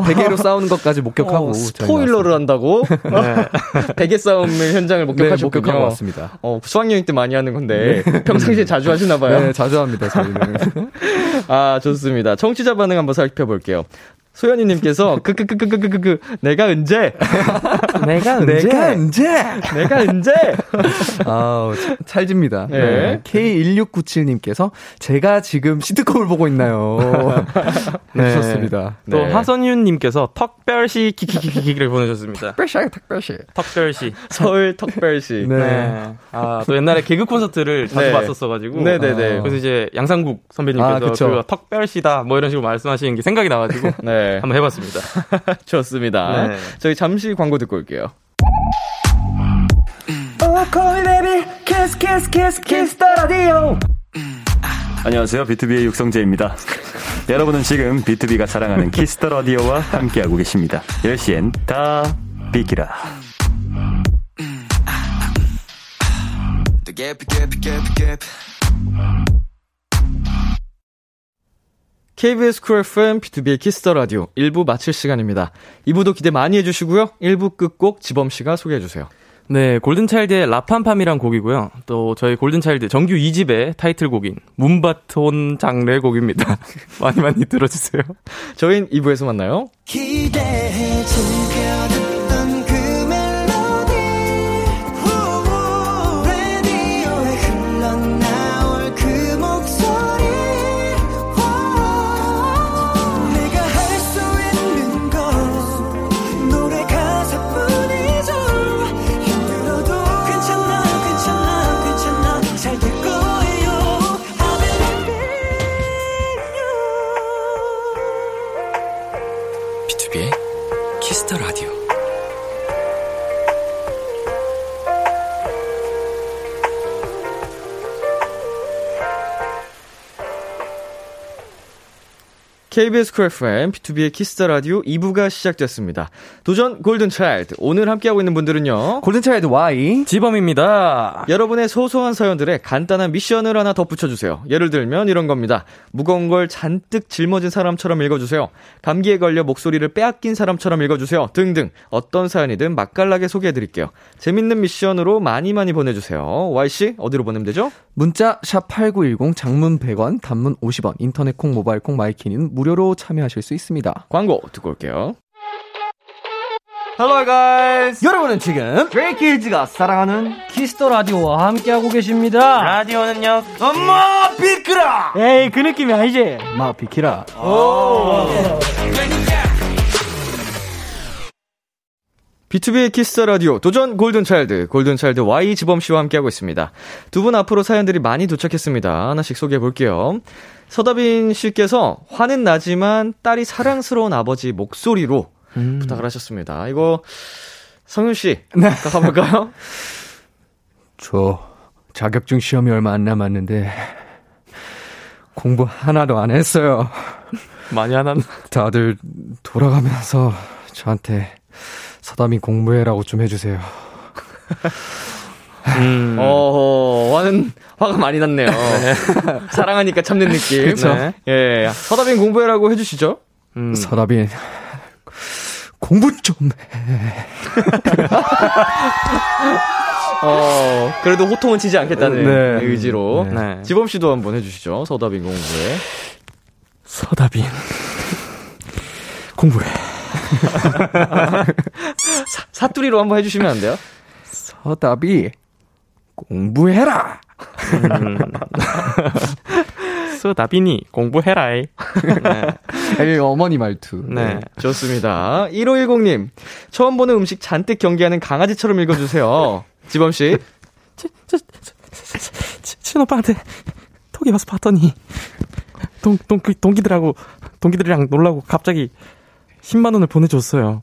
베개로 싸우는 것까지 목격하고. 어, 스포일러를 한다고? 네. 베개 싸움의 현장을 목격하셨군요. 네, 목격하고 왔습니다. 어, 수학여행 때 많이 하는 건데 네. 평상시에 자주 하시나봐요. 네, 자주 합니다, 저희는. 아, 좋습니다. 청취자 반응 한번 살펴볼게요. 소연이님께서 크크크크크크크 내가 언제 내가 언제 내가 언제 내가 언제 아우 찰집니다. 네. 네. 케이 일육구칠님께서 제가 지금 시트콤을 보고 있나요? 해주셨습니다. 네. 네. 또 하선윤님께서 턱별시 키키키키키를 보내주셨습니다. 턱별시 턱별시 턱별시 서울 턱별시. 네. 네. 아, 또 옛날에 개그 콘서트를 자주 네. 봤었어가지고 네네네. 아. 그래서 이제 양상국 선배님께서 아, 그거 턱별시다 뭐 이런 식으로 말씀하시는 게 생각이 나가지고. 네. 한번 해봤습니다. 좋습니다. 네. 저희 잠시 광고 듣고 올게요. 안녕하세요. 비투비의 육성재입니다. 여러분은 지금 비투비가 사랑하는 키스 더 라디오와 함께하고 계십니다. 열 시엔 다 비키라. 케이비에스 쿨 에프엠 비투비의 키스더라디오 일 부 마칠 시간입니다. 이 부도 기대 많이 해주시고요. 일 부 끝곡 지범씨가 소개해주세요. 네, 골든차일드의 라팜팜이란 곡이고요. 또 저희 골든차일드 정규 이 집의 타이틀곡인 문바톤 장르의 곡입니다. 많이 많이 들어주세요. 저희는 이 부에서 만나요. 기대해주세요. 케이비에스 쿨 에프엠, 비투비의 키스더 라디오 이 부가 시작됐습니다. 도전 골든차일드. 오늘 함께하고 있는 분들은요. 골든차일드 Y. 지범입니다. 여러분의 소소한 사연들에 간단한 미션을 하나 덧붙여주세요. 예를 들면 이런 겁니다. 무거운 걸 잔뜩 짊어진 사람처럼 읽어주세요. 감기에 걸려 목소리를 빼앗긴 사람처럼 읽어주세요. 등등. 어떤 사연이든 맛깔나게 소개해드릴게요. 재밌는 미션으로 많이 많이 보내주세요. Y씨, 어디로 보내면 되죠? 문자 샵 팔구일공, 장문 백 원, 단문 오십 원, 인터넷 콩, 모바일 콩, 마이키는 무료로 참여하실 수 있습니다. 광고 듣고 올게요. Hello guys. 여러분은 지금 브레이키즈가 사랑하는 키스더 라디오와 함께하고 계십니다. 라디오는요. 엄마 비키라. 에이, 그 느낌이 아니지. 엄마 비키라. 오. 비투비의 키스터 라디오 도전 골든차일드, 골든차일드 Y 지범씨와 함께하고 있습니다. 두 분 앞으로 사연들이 많이 도착했습니다. 하나씩 소개해볼게요. 서다빈씨께서 화는 나지만 딸이 사랑스러운 아버지 목소리로 음. 부탁을 하셨습니다. 이거 성윤씨 가볼까요? 저 자격증 시험이 얼마 안 남았는데 공부 하나도 안 했어요. 많이 안 한다. 다들 돌아가면서 저한테 사담이 공부해라고 좀 해주세요. 음. 어, 화는, 화가 많이 났네요. 네. 사랑하니까 참는 느낌. 그쵸? 네. 예. 서다빈 공부해라고 해주시죠. 음. 서다빈, 공부 좀 해. 어, 그래도 호통은 치지 않겠다는 네. 의지로. 네. 지범씨도 한번 해주시죠. 서다빈 공부해. 서다빈, 공부해. 사, 사투리로 한번 해주시면 안 돼요? 서다비 공부해라. 음. 서다비니 공부해라이. 네. 어머니 말투. 네. 네, 좋습니다. 일오일공님 처음 보는 음식 잔뜩 경계하는 강아지처럼 읽어주세요. 지범 씨. 친오빠한테 톡이 와서 봤더니 동 동 동기들하고 동기들이랑 놀라고 갑자기 십만 원을 보내줬어요.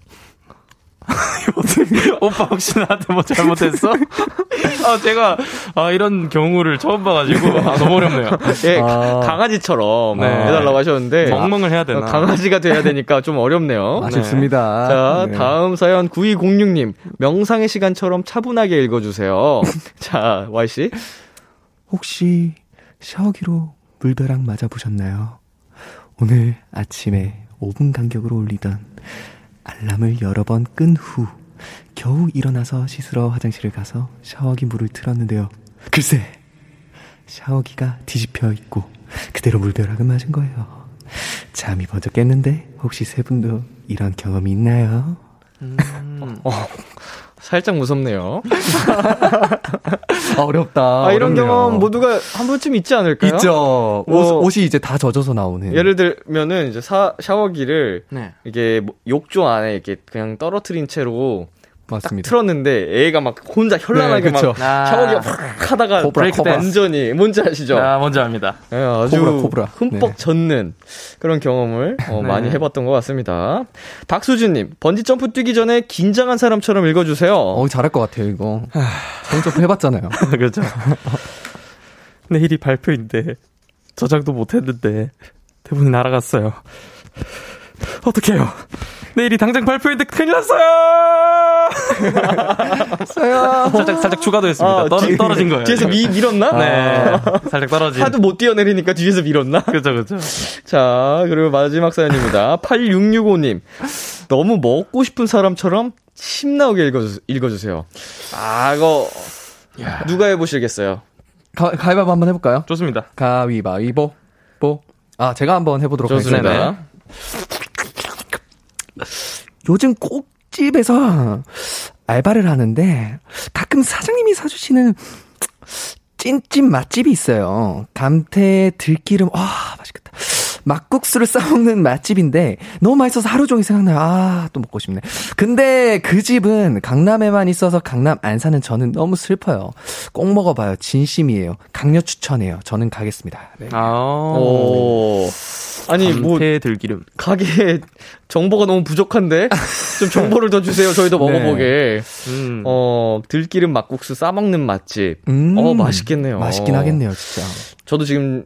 오빠 혹시 나한테 뭐 잘못했어? 아, 제가, 아, 이런 경우를 처음 봐가지고, 아, 너무 어렵네요. 예, 아. 강아지처럼 네. 해달라고 하셨는데. 멍멍을 해야 되나? 강아지가 돼야 되니까 좀 어렵네요. 아쉽습니다. 네. 자, 네. 다음 사연 구이공육님. 명상의 시간처럼 차분하게 읽어주세요. 자, Y씨. 혹시 샤워기로 물벼락 맞아보셨나요? 오늘 아침에 오 분 간격으로 울리던 알람을 여러 번 끈 후 겨우 일어나서 씻으러 화장실을 가서 샤워기 물을 틀었는데요. 글쎄, 샤워기가 뒤집혀 있고 그대로 물벼락을 맞은 거예요. 잠이 먼저 깼는데 혹시 세 분도 이런 경험이 있나요? 음... 어, 살짝 무섭네요. 아, 어렵다. 아, 이런 어렵네요. 경험 모두가 한 번쯤 있지 않을까요? 있죠. 뭐, 옷, 옷이 이제 다 젖어서 나오는. 예를 들면은 이제 사, 샤워기를 네. 이게 욕조 안에 이렇게 그냥 떨어뜨린 채로 맞습니다. 딱 틀었는데 애가 막 혼자 현란하게 네, 막 아~ 샤워기가 확 하다가 코브라, 코브라. 완전히 뭔지 아시죠? 아, 뭔지 압니다. 네, 아주 코브라, 코브라. 흠뻑 네. 젖는 그런 경험을 어, 네. 많이 해봤던 것 같습니다. 박수진님, 번지점프 뛰기 전에 긴장한 사람처럼 읽어주세요. 어, 잘할 것 같아요 이거. 번지점프 해봤잖아요. 그렇죠. 내일이 발표인데 저장도 못했는데 대본이 날아갔어요. 어떡해요? 내일이 당장 발표인데 큰일 났어요! 살짝, 살짝 추가도 했습니다. 아, 떨, 뒤, 떨어진 거예요. 뒤에서 미, 밀었나? 아, 네. 살짝 떨어진. 하도 못 뛰어내리니까 뒤에서 밀었나? 그죠, 그죠. 자, 그리고 마지막 사연입니다. 팔육육오님. 너무 먹고 싶은 사람처럼 신나게 읽어주, 읽어주세요. 아, 이거. 야. 누가 해보시겠어요? 가, 가위바위보 한번 해볼까요? 좋습니다. 가위바위보. 보. 아, 제가 한번 해보도록 좋습니다. 하겠습니다. 요즘 꼭집에서 알바를 하는데 가끔 사장님이 사주시는 찐찐 맛집이 있어요. 감태, 들기름, 아 맛있겠다. 막국수를 싸먹는 맛집인데 너무 맛있어서 하루 종일 생각나요. 아, 또 먹고 싶네. 근데 그 집은 강남에만 있어서 강남 안 사는 저는 너무 슬퍼요. 꼭 먹어봐요. 진심이에요. 강력 추천해요. 저는 가겠습니다. 네. 아, 오. 아니 뭐 들기름. 가게에 정보가 너무 부족한데 좀 정보를 더 주세요. 저희도 먹어보게. 네. 음. 어, 들기름 막국수 싸먹는 맛집. 음. 어, 맛있겠네요. 맛있긴 하겠네요, 진짜. 저도 지금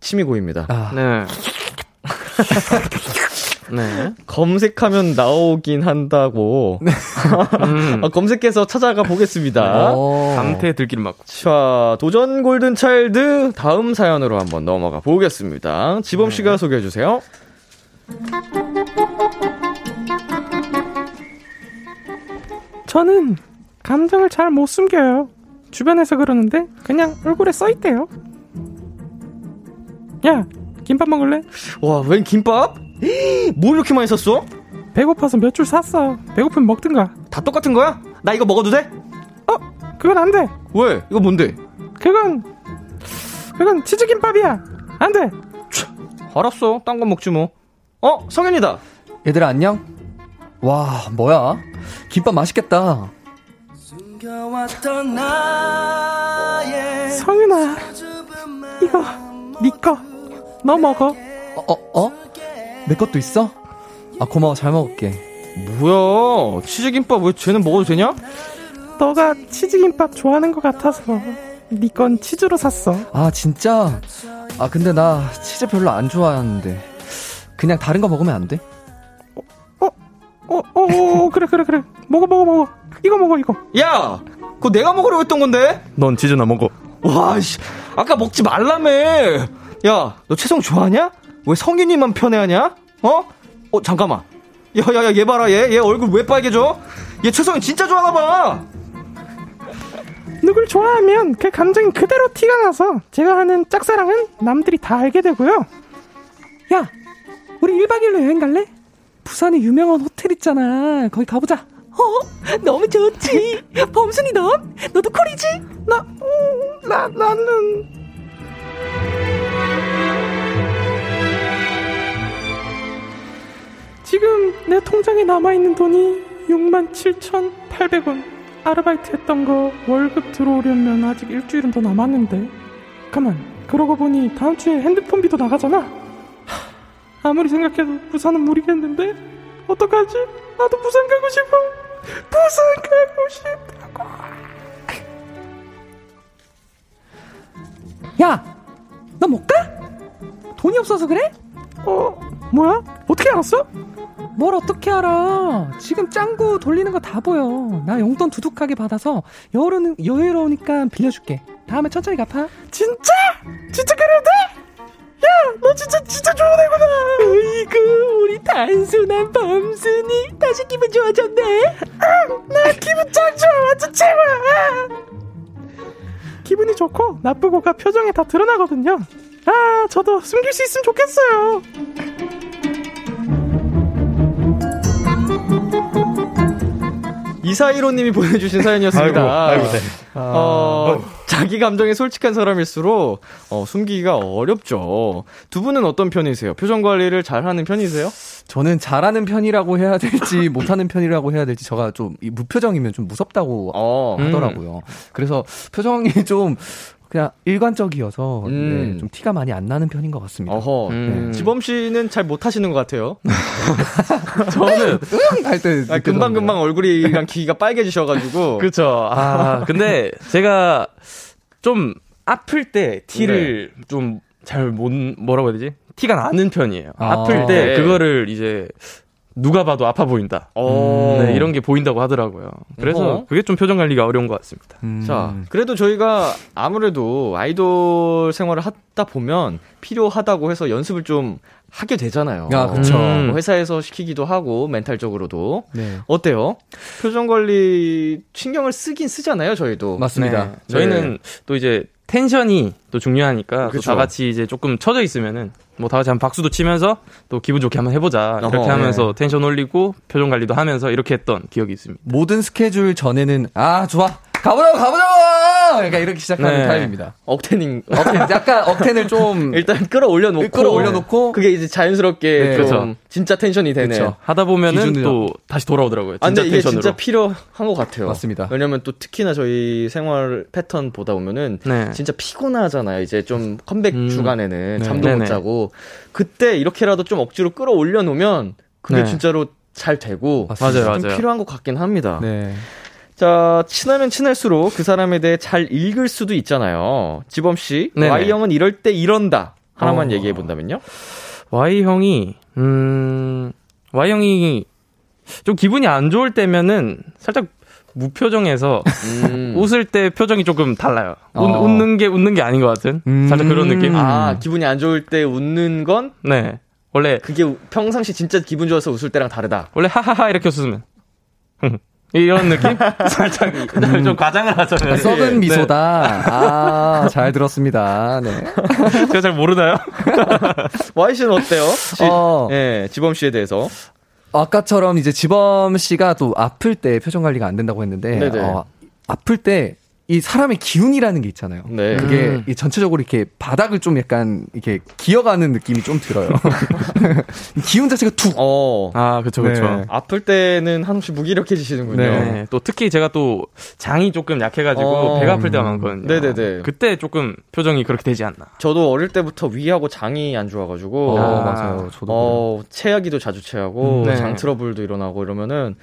침이 고입니다. 아. 네. 네. 검색하면 나오긴 한다고. 네. 음. 아, 검색해서 찾아가 보겠습니다. 감태 들길 막. 자, 도전 골든차일드 다음 사연으로 한번 넘어가 보겠습니다. 지범씨가 네. 소개해주세요. 저는 감정을 잘 못 숨겨요. 주변에서 그러는데 그냥 얼굴에 써있대요. 야, 김밥 먹을래? 와, 웬 김밥? 뭘 이렇게 많이 샀어? 배고파서 몇 줄 샀어. 배고프면 먹든가. 다 똑같은 거야? 나 이거 먹어도 돼? 어? 그건 안 돼. 왜? 이거 뭔데? 그건 그건 치즈김밥이야. 안 돼. 알았어, 딴 건 먹지 뭐. 어? 성현이다. 얘들아 안녕? 와, 뭐야? 김밥 맛있겠다. 성윤아, 이거 네 거 너 먹어. 어? 어? 어? 내 것도 있어? 아, 고마워, 잘 먹을게. 뭐야, 치즈김밥 왜 쟤는 먹어도 되냐? 너가 치즈김밥 좋아하는 것 같아서 네 건 치즈로 샀어. 아, 진짜? 아, 근데 나 치즈 별로 안 좋아하는데 그냥 다른 거 먹으면 안 돼? 어? 어? 어? 어? 어, 어 그래 그래 그래 먹어 먹어 먹어 이거 먹어 이거. 야, 그거 내가 먹으려고 했던 건데. 넌 치즈나 먹어. 와씨, 아까 먹지 말라며. 야, 너 채성 좋아하냐? 왜 성윤이만 편애하냐? 어? 어, 잠깐만. 야야야, 얘 봐라. 얘 얘 얼굴 왜 빨개져? 얘 채성이 진짜 좋아하나봐. 누굴 좋아하면 그 감정이 그대로 티가 나서 제가 하는 짝사랑은 남들이 다 알게 되고요. 야, 우리 일박 이일로 여행 갈래? 부산에 유명한 호텔 있잖아. 거기 가보자. 어? 너무 좋지. 범순이 넌? 너도 콜이지? 나, 음, 나, 나는. 지금 내 통장에 남아있는 돈이 육만 칠천팔백 원. 아르바이트 했던 거 월급 들어오려면 아직 일주일은 더 남았는데. 가만, 그러고 보니 다음 주에 핸드폰비도 나가잖아. 아무리 생각해도 부산은 무리겠는데? 어떡하지? 나도 부산 가고 싶어. 부산 가고 싶다고. 야, 너 못 가? 돈이 없어서 그래? 어, 뭐야? 어떻게 알았어? 뭘 어떻게 알아? 지금 짱구 돌리는 거 다 보여. 나 용돈 두둑하게 받아서 여유로운, 여유로우니까 빌려줄게. 다음에 천천히 갚아. 진짜? 진짜 그래도 돼? 야, 너 진짜 진짜 좋은 애구나. 으이구, 우리 단순한 범순이 다시 기분 좋아졌네. 응, 나 기분 짱 좋아. 완전 최고야. 기분이 좋고 나쁘고가 표정에 다 드러나거든요. 아, 저도 숨길 수 있으면 좋겠어요. 이사일호님이 보내주신 사연이었습니다. 아이고, 아이고, 네. 어, 어. 자기 감정에 솔직한 사람일수록 어, 숨기기가 어렵죠. 두 분은 어떤 편이세요? 표정 관리를 잘하는 편이세요? 저는 잘하는 편이라고 해야 될지 못하는 편이라고 해야 될지, 제가 좀 이 무표정이면 좀 무섭다고 어, 하더라고요. 음. 그래서 표정이 좀 그냥 일관적이어서 음. 네, 좀 티가 많이 안 나는 편인 것 같습니다. 어허. 음. 네. 지범 씨는 잘 못하시는 것 같아요. 저는 할 때 아, 금방 금방 얼굴이랑 귀가 빨개지셔가지고. 그렇죠. 아, 근데 제가 좀 아플 때 티를 네. 좀 잘 못 뭐라고 해야 되지? 티가 나는 편이에요. 아. 아플 때 네. 그거를 이제. 누가 봐도 아파 보인다. 네, 이런 게 보인다고 하더라고요. 그래서 어? 그게 좀 표정 관리가 어려운 것 같습니다. 음. 자, 그래도 저희가 아무래도 아이돌 생활을 하다 보면 필요하다고 해서 연습을 좀 하게 되잖아요. 아, 그렇죠. 음. 회사에서 시키기도 하고 멘탈적으로도. 네. 어때요? 표정 관리 신경을 쓰긴 쓰잖아요, 저희도. 맞습니다. 네. 저희는 네. 또 이제 텐션이 또 중요하니까 그렇죠. 또 다 같이 이제 조금 처져 있으면은 뭐 다 같이 한 박수도 치면서 또 기분 좋게 한번 해보자 이렇게 어허, 하면서 네. 텐션 올리고 표정 관리도 하면서 이렇게 했던 기억이 있습니다. 모든 스케줄 전에는 아, 좋아, 가보자고 가보자고 그러니까 이렇게 시작하는 네. 타입입니다. 억텐인, 억텐, 약간 억텐을 좀 일단 끌어올려놓고 끌어올려놓고 그게 이제 자연스럽게 네. 그렇죠. 진짜 텐션이 되네. 그렇죠. 하다 보면은 기준으로. 또 다시 돌아오더라고요. 진짜 아, 근데 이게 텐션으로. 진짜 필요한 것 같아요. 맞습니다. 왜냐하면 또 특히나 저희 생활 패턴 보다 보면은 네. 진짜 피곤하잖아요. 이제 좀 컴백 음. 주간에는 네. 잠도 네. 못 자고 그때 이렇게라도 좀 억지로 끌어올려놓으면 그게 네. 진짜로 잘 되고 맞아요, 맞아요. 좀 필요한 것 같긴 합니다. 네. 자, 친하면 친할수록 그 사람에 대해 잘 읽을 수도 있잖아요. 지범 씨, Y형은 이럴 때 이런다 하나만 어... 얘기해 본다면요? Y형이 음 Y형이 좀 기분이 안 좋을 때면은 살짝 무표정에서 음. 웃을 때 표정이 조금 달라요. 어. 웃, 웃는 게 웃는 게 아닌 것 같은 음. 살짝 그런 느낌. 아, 기분이 안 좋을 때 웃는 건 네. 원래 그게 평상시 진짜 기분 좋아서 웃을 때랑 다르다. 원래 하하하 이렇게 웃으면 이런 느낌? 살짝 음. 좀 과장을 하잖아요. 썩은 미소다. 네. 아, 잘 들었습니다. 네. 제가 잘 모르나요? Y 씨는 어때요? 지, 어. 예, 지범 씨에 대해서. 아까처럼 이제 지범 씨가 또 아플 때 표정 관리가 안 된다고 했는데 어, 아플 때 이 사람의 기운이라는 게 있잖아요. 네. 그게 이 전체적으로 이렇게 바닥을 좀 약간 이렇게 기어가는 느낌이 좀 들어요. 기운 자체가 툭. 어. 아, 그렇죠, 그렇죠. 네. 아플 때는 한없이 무기력해지시는군요. 네. 또 특히 제가 또 장이 조금 약해가지고 어. 배가 아플 때가 많거든요. 네네네. 그때 조금 표정이 그렇게 되지 않나. 저도 어릴 때부터 위하고 장이 안 좋아가지고. 아, 어, 맞아요. 저도. 어, 체하기도 자주 체하고 네. 장 트러블도 일어나고 이러면은.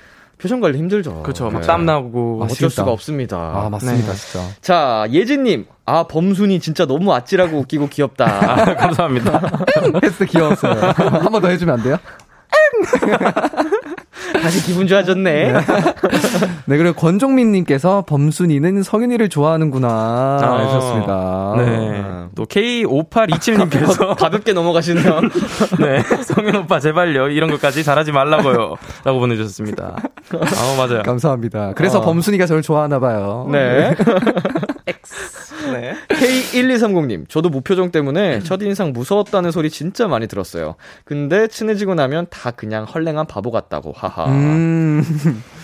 표정 관리 힘들죠. 그렇죠. 막 땀 나고. 어쩔 수가 없습니다. 아, 맞습니다. 네. 진짜. 자, 예진님. 아, 범순이 진짜 너무 아찔하고 웃기고 귀엽다. 아, 감사합니다. 했을 때 귀여웠어요. 한 번 더 해주면 안 돼요? 다시 기분 좋아졌네. 네. 네, 그리고 권종민님께서 범순이는 성윤이를 좋아하는구나. 아, 하셨습니다. 네. 아. 또 케이 오팔이칠님께서. 가볍게 넘어가시네요. 네. 성윤 오빠, 제발요. 이런 것까지 잘하지 말라고요. 라고 보내주셨습니다. 아, 맞아요. 감사합니다. 그래서 어. 범순이가 저를 좋아하나봐요. 네. 네. 케이 일이삼공님, 저도 무표정 때문에 첫인상 무서웠다는 소리 진짜 많이 들었어요. 근데 친해지고 나면 다 그냥 헐랭한 바보 같다고. 하하. 음.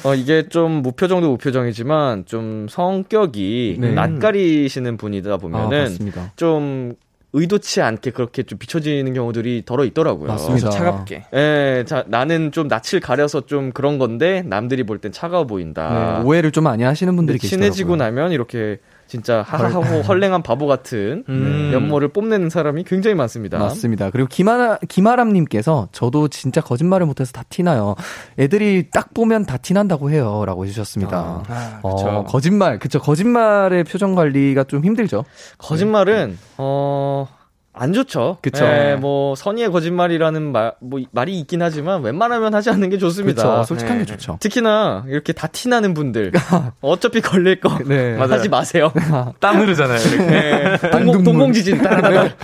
어, 이게 좀 무표정도 무표정이지만 좀 성격이 네. 낯가리시는 분이다 보면은 아, 좀 의도치 않게 그렇게 좀 비춰지는 경우들이 더러 있더라고요. 맞습니다. 차갑게. 예, 자, 나는 좀 낯을 가려서 좀 그런 건데 남들이 볼 땐 차가워 보인다. 네, 오해를 좀 많이 하시는 분들이 계시더라고요. 친해지고 나면 이렇게 진짜 하하하고 헐랭한 바보 같은 음. 면모를 뽐내는 사람이 굉장히 많습니다. 맞습니다. 그리고 김하, 김아람님께서 저도 진짜 거짓말을 못해서 다 티나요. 애들이 딱 보면 다 티난다고 해요. 라고 해주셨습니다. 아, 어, 거짓말. 그쵸. 거짓말의 표정 관리가 좀 힘들죠. 거짓말은 네. 어... 안 좋죠. 그쵸. 예, 뭐, 선의의 거짓말이라는 말, 뭐, 말이 있긴 하지만 웬만하면 하지 않는 게 좋습니다. 그쵸. 솔직한 네. 게 좋죠. 특히나, 이렇게 다 티나는 분들. 어차피 걸릴 거. 네. 하지 마세요. 땀 흐르잖아요. 네. 동공, 동공지진. 네.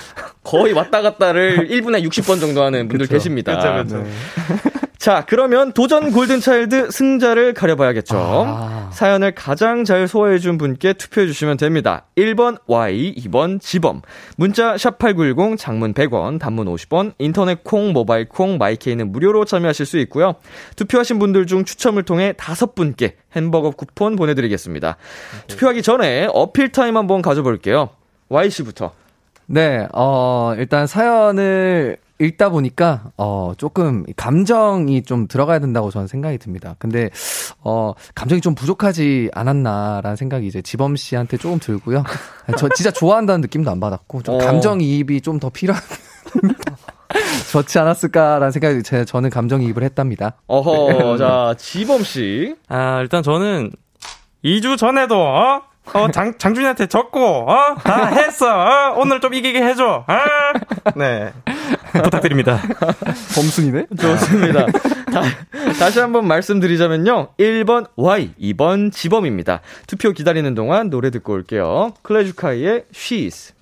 거의 왔다 갔다를 일 분에 육십 번 정도 하는 분들 그쵸. 계십니다. 그쵸, 그쵸. 네. 자, 그러면 도전 골든차일드 승자를 가려봐야겠죠. 아. 사연을 가장 잘 소화해준 분께 투표해주시면 됩니다. 일 번 Y, 이 번 지범. 문자 샵팔구일공, 장문 백 원, 단문 오십 원, 인터넷 콩, 모바일 콩, 마이케이는 무료로 참여하실 수 있고요. 투표하신 분들 중 추첨을 통해 다섯 분께 햄버거 쿠폰 보내드리겠습니다. 투표하기 전에 어필 타임 한번 가져볼게요. Y씨부터. 네, 어, 일단 사연을 읽다 보니까, 어, 조금, 감정이 좀 들어가야 된다고 저는 생각이 듭니다. 근데, 어, 감정이 좀 부족하지 않았나라는 생각이 이제 지범 씨한테 조금 들고요. 저 진짜 좋아한다는 느낌도 안 받았고, 좀 감정이입이 좀 더 필요한. 좋지 않았을까라는 생각이, 제, 저는 감정이입을 했답니다. 어허, 자, 지범 씨. 아, 일단 저는, 이 주 전에도, 어? 어, 장, 장준이한테 졌고, 어? 다 했어, 어? 오늘 좀 이기게 해줘, 아! 네. 부탁드립니다. 범순이네? 좋습니다. 다, 다시 한번 말씀드리자면요. 일 번 Y, 이 번 지범입니다. 투표 기다리는 동안 노래 듣고 올게요. 클래주카이의 She's.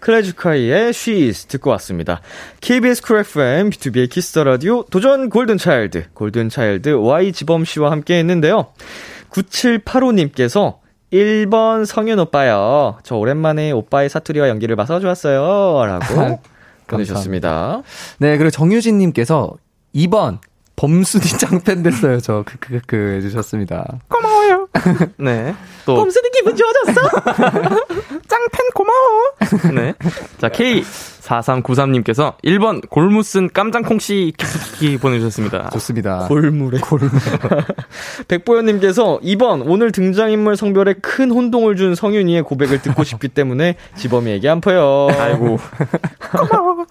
클래주카이의 She's 듣고 왔습니다. 케이비에스 쿨 에프엠, 비투비의 키스더라디오, 도전 골든차일드, 골든차일드 Y, 지범씨와 함께 했는데요. 구칠팔오님께서 일 번 성윤 오빠요. 저 오랜만에 오빠의 사투리와 연기를 봐서 좋았어요. 라고 보내주셨습니다. 네, 그리고 정유진님께서 이 번 범순이 짱팬 됐어요. 저 크크크 해주셨습니다. 고마워요. 네, 또 범순이 기분 좋아졌어. 짱팬 고마워. 네, 자 케이 사삼구삼님께서 일 번 골무 쓴 깜장콩씨 키키키 보내주셨습니다. 좋습니다. 골무래 골무. 백보현님께서 이 번 오늘 등장인물 성별에 큰 혼동을 준 성윤이의 고백을 듣고 싶기 때문에 지범이에게 안 퍼요. 아이고. 고마워.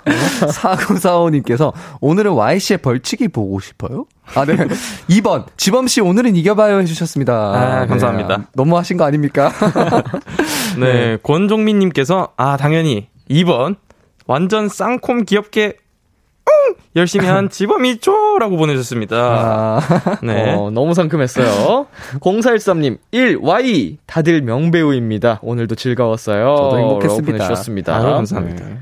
사구사오님께서 오늘은 와이씨의 벌칙이 보고 싶어요? 아, 네. 이 번 지범씨 오늘은 이겨봐요 해주셨습니다. 아, 감사합니다. 네. 너무 하신 거 아닙니까? 네, 네. 권종민님께서 아 당연히 이 번 완전 쌍콤 귀엽게 열심히 한 지범이초라고 보내줬습니다. 아, 네. 어, 너무 상큼했어요. 공사일삼님, 일 와이 다들 명배우입니다. 오늘도 즐거웠어요. 저도 행복했습니다. 보내주셨습니다. 아, 감사합니다. 네.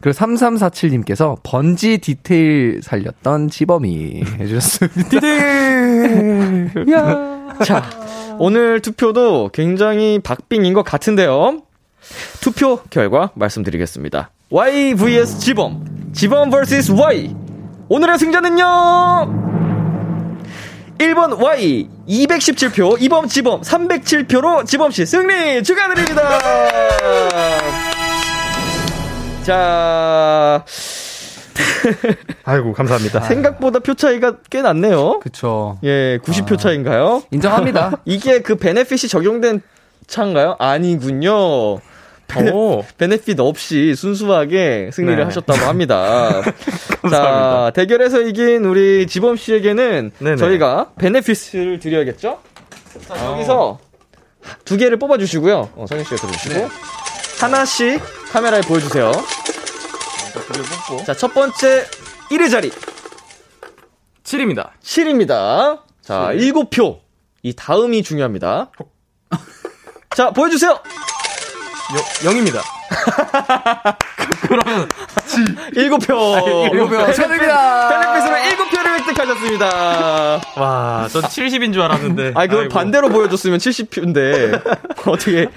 그리고 삼삼사칠님께서 번지 디테일 살렸던 지범이 해주셨습니다. 디테일! 자, 오늘 투표도 굉장히 박빙인 것 같은데요. 투표 결과 말씀드리겠습니다. Y vs 지범, 지범 vs Y. 오늘의 승자는요, 일 번 Y 이백십칠 표, 이 번 지범 삼백칠 표로 지범씨 승리 축하드립니다. 자, 아이고, 감사합니다. 생각보다 표 차이가 꽤 났네요. 그쵸. 예, 구십 표 아, 차이인가요? 인정합니다. 이게 그 베네핏이 적용된 차인가요? 아니군요. 베네, 베네핏 없이 순수하게 승리를 네. 하셨다고 합니다. 감사합니다. 자, 대결에서 이긴 우리 지범 씨에게는 네네. 저희가 베네핏을 드려야겠죠? 자, 아. 여기서 두 개를 뽑아주시고요. 어, 선희 씨가 들어주시고. 네. 하나씩 카메라에 보여주세요. 자, 첫 번째 일 위 자리 칠입니다. 칠입니다. 자, 칠. 칠 표. 이 다음이 중요합니다. 자, 보여주세요. 여, 영입니다. 그러면 칠 표. 칠 표. 축하드립니다. 베네핏으로 칠 표를 획득하셨습니다. 와, 전 칠십인 줄 알았는데. 아니, 그걸 아이고. 반대로 보여줬으면 칠십 표인데. 어떻게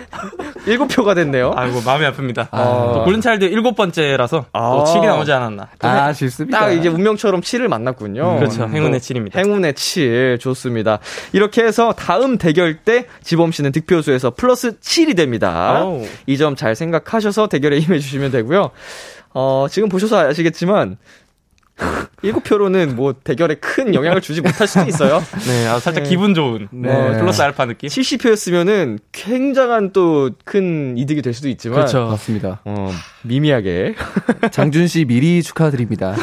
칠 표가 됐네요. 아이고, 마음이 아픕니다. 아. 골든차일드 일곱 번째라서 아. 또 칠이 나오지 않았나. 아, 좋습니다. 딱 이제 운명처럼 칠을 만났군요. 음, 그렇죠. 행운의 칠입니다. 행운의 칠. 좋습니다. 이렇게 해서 다음 대결 때 지범 씨는 득표수에서 플러스 칠이 됩니다. 이 점 잘 생각하셔서 대결에 임해주시면 되고요. 어, 지금 보셔서 아시겠지만, 일곱 표로는 뭐, 대결에 큰 영향을 주지 못할 수도 있어요. 네, 아, 살짝 네. 기분 좋은, 네. 어, 플러스 알파 느낌? 칠십 표였으면은 굉장한 또 큰 이득이 될 수도 있지만. 그렇죠. 맞습니다. 어, 미미하게. 장준 씨 미리 축하드립니다.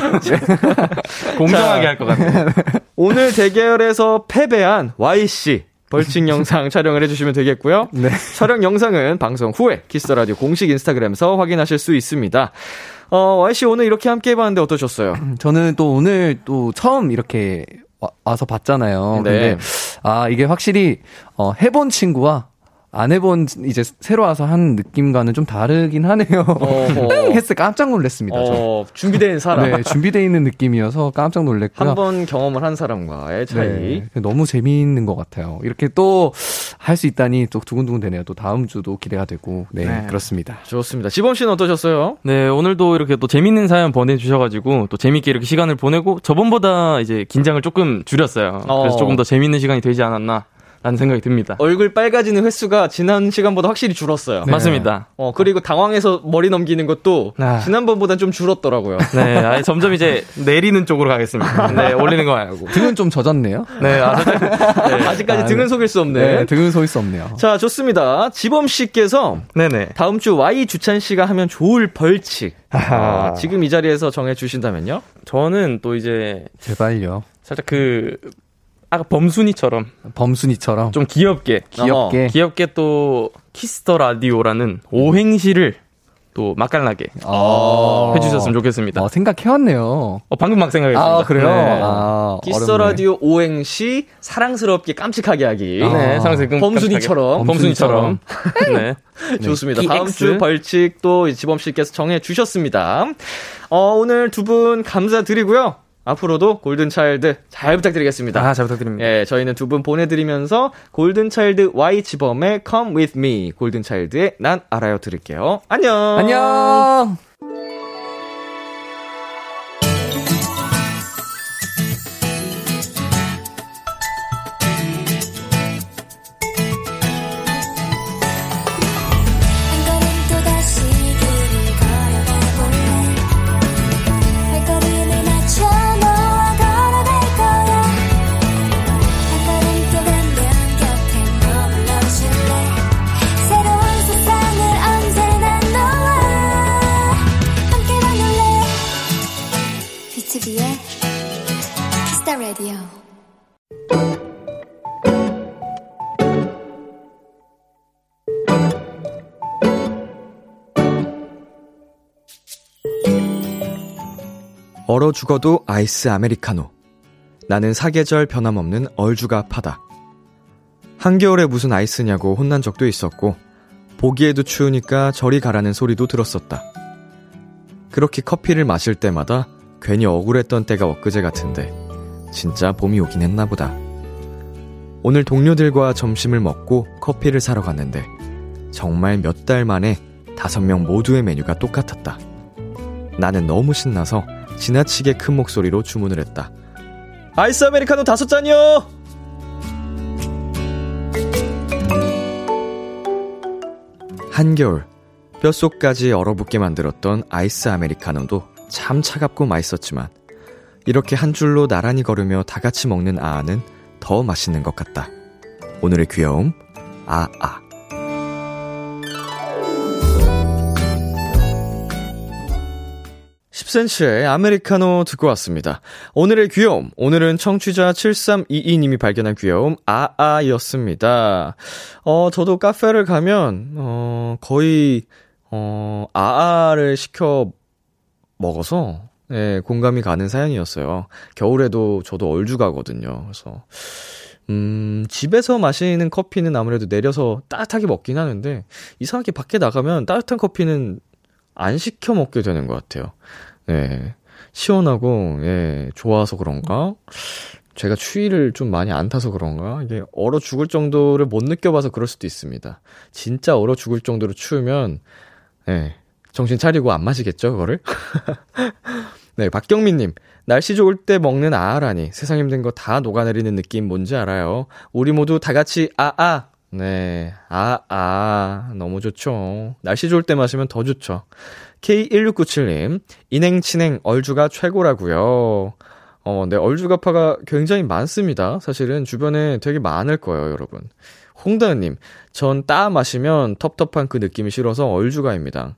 공정하게 자, 할 것 같아요. 오늘 대결에서 패배한 Y씨. 벌칙 영상 촬영을 해주시면 되겠고요. 네. 촬영 영상은 방송 후에 키스더라디오 공식 인스타그램에서 확인하실 수 있습니다. 어, Y씨 오늘 이렇게 함께 해봤는데 어떠셨어요? 저는 또 오늘 또 처음 이렇게 와, 와서 봤잖아요. 네. 근데 아, 이게 확실히 어, 해본 친구와 안 해본 이제 새로 와서 한 느낌과는 좀 다르긴 하네요. 했을 깜짝 놀랐습니다. 어, 준비된 사람. 네, 준비되어 있는 느낌이어서 깜짝 놀랐고요. 한 번 경험을 한 사람과의 차이. 네, 너무 재미있는 것 같아요. 이렇게 또 할 수 있다니 또 두근두근 되네요. 또 다음 주도 기대가 되고. 네, 네. 그렇습니다. 좋습니다. 지범 씨는 어떠셨어요? 네, 오늘도 이렇게 또 재미있는 사연 보내주셔가지고 또 재미있게 이렇게 시간을 보내고 저번보다 이제 긴장을 조금 줄였어요. 그래서 어. 조금 더 재미있는 시간이 되지 않았나. 라는 생각이 듭니다. 얼굴 빨개지는 횟수가 지난 시간보다 확실히 줄었어요. 네. 맞습니다. 어, 그리고 당황해서 머리 넘기는 것도 아. 지난번보단 좀 줄었더라고요. 네, 아예 점점 이제 내리는 쪽으로 가겠습니다. 네, 올리는 거 말고. 등은 좀 젖었네요. 네, 아, 네. 아직까지 아, 등은 속일 수 없네. 네, 등은 속일 수 없네요. 자, 좋습니다. 지범 씨께서 네네. 다음 주 Y 주찬 씨가 하면 좋을 벌칙. 아, 지금 이 자리에서 정해 주신다면요? 저는 또 이제 제발요. 살짝 그. 아, 범순이처럼 범순이처럼 좀 귀엽게 귀엽게 어, 귀엽게 또 키스터 라디오라는 오행시를 또 맛깔나게 아~ 해주셨으면 좋겠습니다. 아, 생각해왔네요. 어, 방금 막 생각했습니다. 아, 그래요? 네. 아, 키스터 라디오 오행시 사랑스럽게 깜찍하게 하기. 아, 네, 사랑스럽게 범순이처럼 범순이처럼. 범순이처럼. 네. 네. 좋습니다. 네. 다음 주 벌칙 또 지범 씨께서 정해 주셨습니다. 어, 오늘 두 분 감사드리고요. 앞으로도 골든차일드 잘 부탁드리겠습니다. 아, 잘 부탁드립니다. 예, 저희는 두 분 보내드리면서 골든차일드 Y 지범의 Come With Me, 골든차일드의 난 알아요 들을게요. 안녕. 안녕. 얼어 죽어도 아이스 아메리카노. 나는 사계절 변함없는 얼죽아 파다. 한겨울에 무슨 아이스냐고 혼난 적도 있었고 보기에도 추우니까 저리 가라는 소리도 들었었다. 그렇게 커피를 마실 때마다 괜히 억울했던 때가 엊그제 같은데 진짜 봄이 오긴 했나 보다. 오늘 동료들과 점심을 먹고 커피를 사러 갔는데 정말 몇 달 만에 다섯 명 모두의 메뉴가 똑같았다. 나는 너무 신나서 지나치게 큰 목소리로 주문을 했다. 아이스 아메리카노 다섯 잔이요! 한겨울, 뼛속까지 얼어붙게 만들었던 아이스 아메리카노도 참 차갑고 맛있었지만 이렇게 한 줄로 나란히 걸으며 다 같이 먹는 아아는 더 맛있는 것 같다. 오늘의 귀여움, 아아. 십 센티미터의 아메리카노 듣고 왔습니다. 오늘의 귀여움, 오늘은 청취자 칠삼이이님이 발견한 귀여움 아아였습니다. 어, 저도 카페를 가면 어, 거의 어, 아아를 시켜 먹어서 예, 공감이 가는 사연이었어요. 겨울에도 저도 얼죽아거든요. 그래서 음, 집에서 마시는 커피는 아무래도 내려서 따뜻하게 먹긴 하는데 이상하게 밖에 나가면 따뜻한 커피는 안 시켜 먹게 되는 것 같아요. 예. 시원하고, 예. 좋아서 그런가? 제가 추위를 좀 많이 안 타서 그런가? 이게 얼어 죽을 정도를 못 느껴봐서 그럴 수도 있습니다. 진짜 얼어 죽을 정도로 추우면, 예. 정신 차리고 안 마시겠죠, 그거를? 네, 박경민님. 날씨 좋을 때 먹는 아아라니. 세상 힘든 거 다 녹아내리는 느낌 뭔지 알아요. 우리 모두 다 같이 아아! 네, 아, 아, 너무 좋죠. 날씨 좋을 때 마시면 더 좋죠. 케이 일육구칠님, 인행, 친행, 얼주가 최고라고요. 어, 네, 얼주가파가 굉장히 많습니다. 사실은 주변에 되게 많을 거예요, 여러분. 홍다은님, 전 따 마시면 텁텁한 그 느낌이 싫어서 얼주가입니다.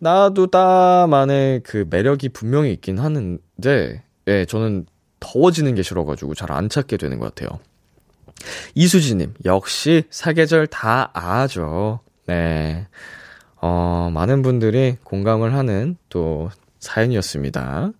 나도 따만의 그 매력이 분명히 있긴 하는데, 예, 네, 저는 더워지는 게 싫어가지고 잘 안 찾게 되는 것 같아요. 이수지님, 역시 사계절 다 아죠. 네, 어, 많은 분들이 공감을 하는 또 사연이었습니다.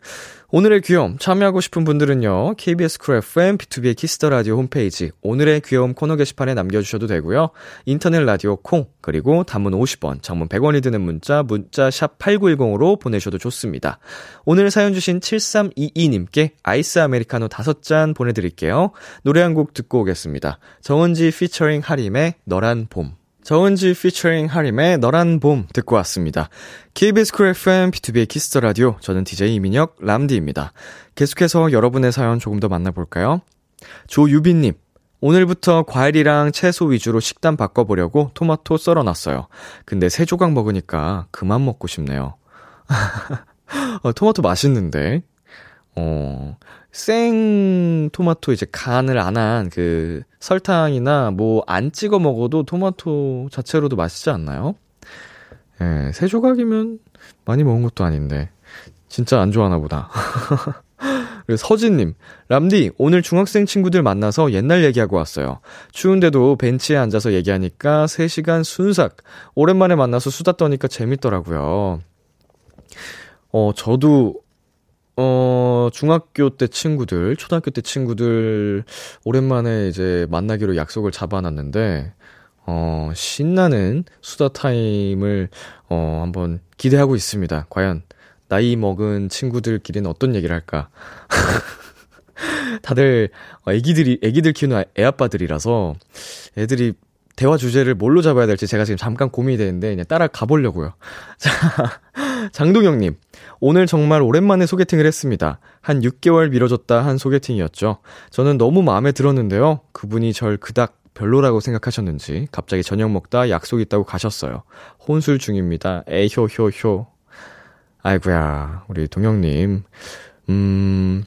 오늘의 귀여움 참여하고 싶은 분들은요, 케이비에스 쿨 에프엠, 비투비의 키스더라디오 홈페이지 오늘의 귀여움 코너 게시판에 남겨주셔도 되고요. 인터넷 라디오 콩, 그리고 단문 오십 원, 장문 백 원이 드는 문자 문자 샵 팔구일공으로 보내셔도 좋습니다. 오늘 사연 주신 칠삼이이님께 아이스 아메리카노 다섯 잔 보내드릴게요. 노래 한 곡 듣고 오겠습니다. 정은지 피처링 하림의 너란 봄. 정은지 피처링 하림의 너란 봄 듣고 왔습니다. 케이비에스 쿨 에프엠, 비투비의 키스더라디오, 저는 디제이 이민혁, 람디입니다. 계속해서 여러분의 사연 조금 더 만나볼까요? 조유빈님, 오늘부터 과일이랑 채소 위주로 식단 바꿔보려고 토마토 썰어놨어요. 근데 세 조각 먹으니까 그만 먹고 싶네요. 어, 토마토 맛있는데, 어... 생 토마토 이제 간을 안 한 그 설탕이나 뭐 안 찍어 먹어도 토마토 자체로도 맛있지 않나요? 예, 세 조각이면 많이 먹은 것도 아닌데 진짜 안 좋아하나 보다. 서진님, 람디, 오늘 중학생 친구들 만나서 옛날 얘기하고 왔어요. 추운데도 벤치에 앉아서 얘기하니까 세 시간 순삭. 오랜만에 만나서 수다 떠니까 재밌더라고요. 어, 저도 어, 중학교 때 친구들, 초등학교 때 친구들, 오랜만에 이제 만나기로 약속을 잡아놨는데, 어, 신나는 수다 타임을, 어, 한번 기대하고 있습니다. 과연, 나이 먹은 친구들끼리는 어떤 얘기를 할까? 다들, 애기들이, 애기들 키우는 애아빠들이라서, 애들이 대화 주제를 뭘로 잡아야 될지 제가 지금 잠깐 고민이 되는데, 그냥 따라가 보려고요. 자, 장동영님, 오늘 정말 오랜만에 소개팅을 했습니다. 한 육 개월 미뤄졌다 한 소개팅이었죠. 저는 너무 마음에 들었는데요, 그분이 절 그닥 별로라고 생각하셨는지 갑자기 저녁 먹다 약속 있다고 가셨어요. 혼술 중입니다. 에효효효. 아이고야, 우리 동영님, 음,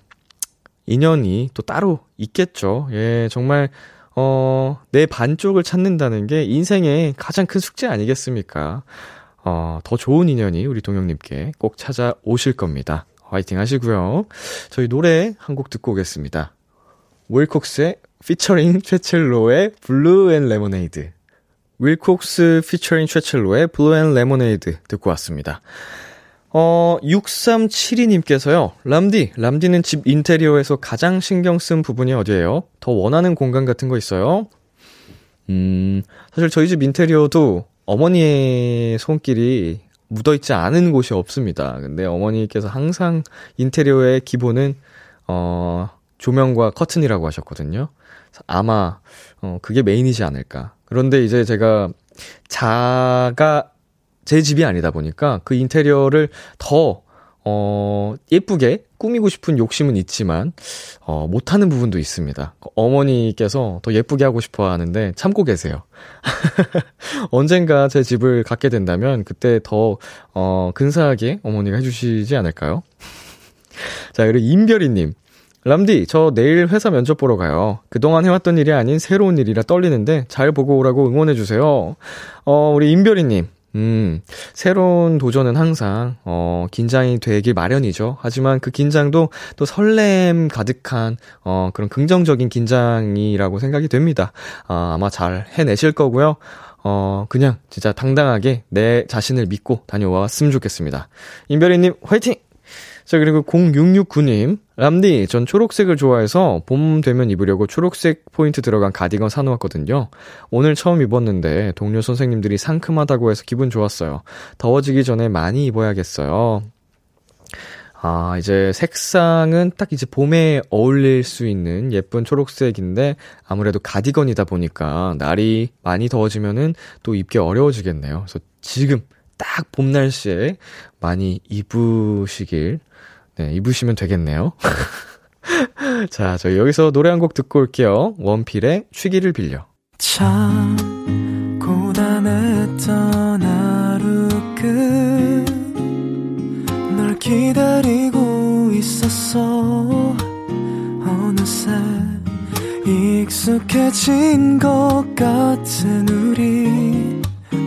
인연이 또 따로 있겠죠. 예, 정말 어, 내 반쪽을 찾는다는 게 인생의 가장 큰 숙제 아니겠습니까? 어, 더 좋은 인연이 우리 동영님께 꼭 찾아오실 겁니다. 화이팅 하시고요. 저희 노래 한 곡 듣고 오겠습니다. 윌콕스의 피처링 최첼로의 블루 앤 레모네이드. 윌콕스 피처링 최첼로의 블루 앤 레모네이드 듣고 왔습니다. 어, 육삼칠이 님께서요. 람디, 람디는 집 인테리어에서 가장 신경 쓴 부분이 어디예요? 더 원하는 공간 같은 거 있어요? 음, 사실 저희 집 인테리어도 어머니의 손길이 묻어있지 않은 곳이 없습니다. 근데 어머니께서 항상 인테리어의 기본은 어, 조명과 커튼이라고 하셨거든요. 아마 어, 그게 메인이지 않을까. 그런데 이제 제가 자가 제 집이 아니다 보니까 그 인테리어를 더 어, 예쁘게 꾸미고 싶은 욕심은 있지만 어, 못하는 부분도 있습니다. 어머니께서 더 예쁘게 하고 싶어 하는데 참고 계세요. 언젠가 제 집을 갖게 된다면 그때 더 어, 근사하게 어머니가 해주시지 않을까요? 자, 그리고 임별이님. 람디, 저 내일 회사 면접 보러 가요. 그동안 해왔던 일이 아닌 새로운 일이라 떨리는데 잘 보고 오라고 응원해주세요. 어, 우리 임별이님. 음, 새로운 도전은 항상, 어, 긴장이 되길 마련이죠. 하지만 그 긴장도 또 설렘 가득한, 어, 그런 긍정적인 긴장이라고 생각이 됩니다. 아, 아마 잘 해내실 거고요. 어, 그냥 진짜 당당하게 내 자신을 믿고 다녀왔으면 좋겠습니다. 임별이님, 화이팅! 자, 그리고 공육육구 님. 람디, 전 초록색을 좋아해서 봄 되면 입으려고 초록색 포인트 들어간 가디건 사놓았거든요. 오늘 처음 입었는데 동료 선생님들이 상큼하다고 해서 기분 좋았어요. 더워지기 전에 많이 입어야겠어요. 아, 이제 색상은 딱 이제 봄에 어울릴 수 있는 예쁜 초록색인데 아무래도 가디건이다 보니까 날이 많이 더워지면은 또 입기 어려워지겠네요. 그래서 지금 딱 봄 날씨에 많이 입으시길, 네, 입으시면 되겠네요. 자, 저희 여기서 노래 한 곡 듣고 올게요. 원필의 취기를 빌려. 참 고단했던 하루 끝 널 기다리고 있었어. 어느새 익숙해진 것 같은 우리.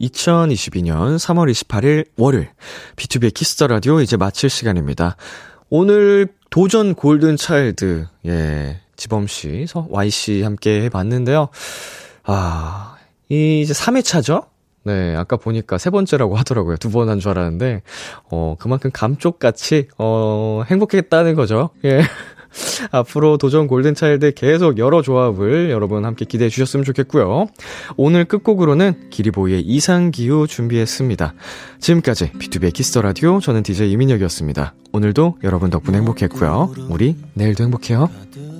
이천이십이 년 삼월 이십팔 일 월요일 비투비의 키스더 라디오 이제 마칠 시간입니다. 오늘 도전 골든차일드, 예, 지범씨, 와이씨 함께 해봤는데요. 아, 이제 삼 회차죠? 네, 아까 보니까 세 번째라고 하더라고요. 두 번 한 줄 알았는데 어, 그만큼 감쪽같이 어, 행복했다는 거죠. 예. 앞으로 도전 골든차일드 계속 여러 조합을 여러분 함께 기대해 주셨으면 좋겠고요. 오늘 끝곡으로는 기리보이의 이상기후 준비했습니다. 지금까지 비투비의 키스더라디오, 저는 디제이 이민혁이었습니다. 오늘도 여러분 덕분에 행복했고요. 우리 내일도 행복해요.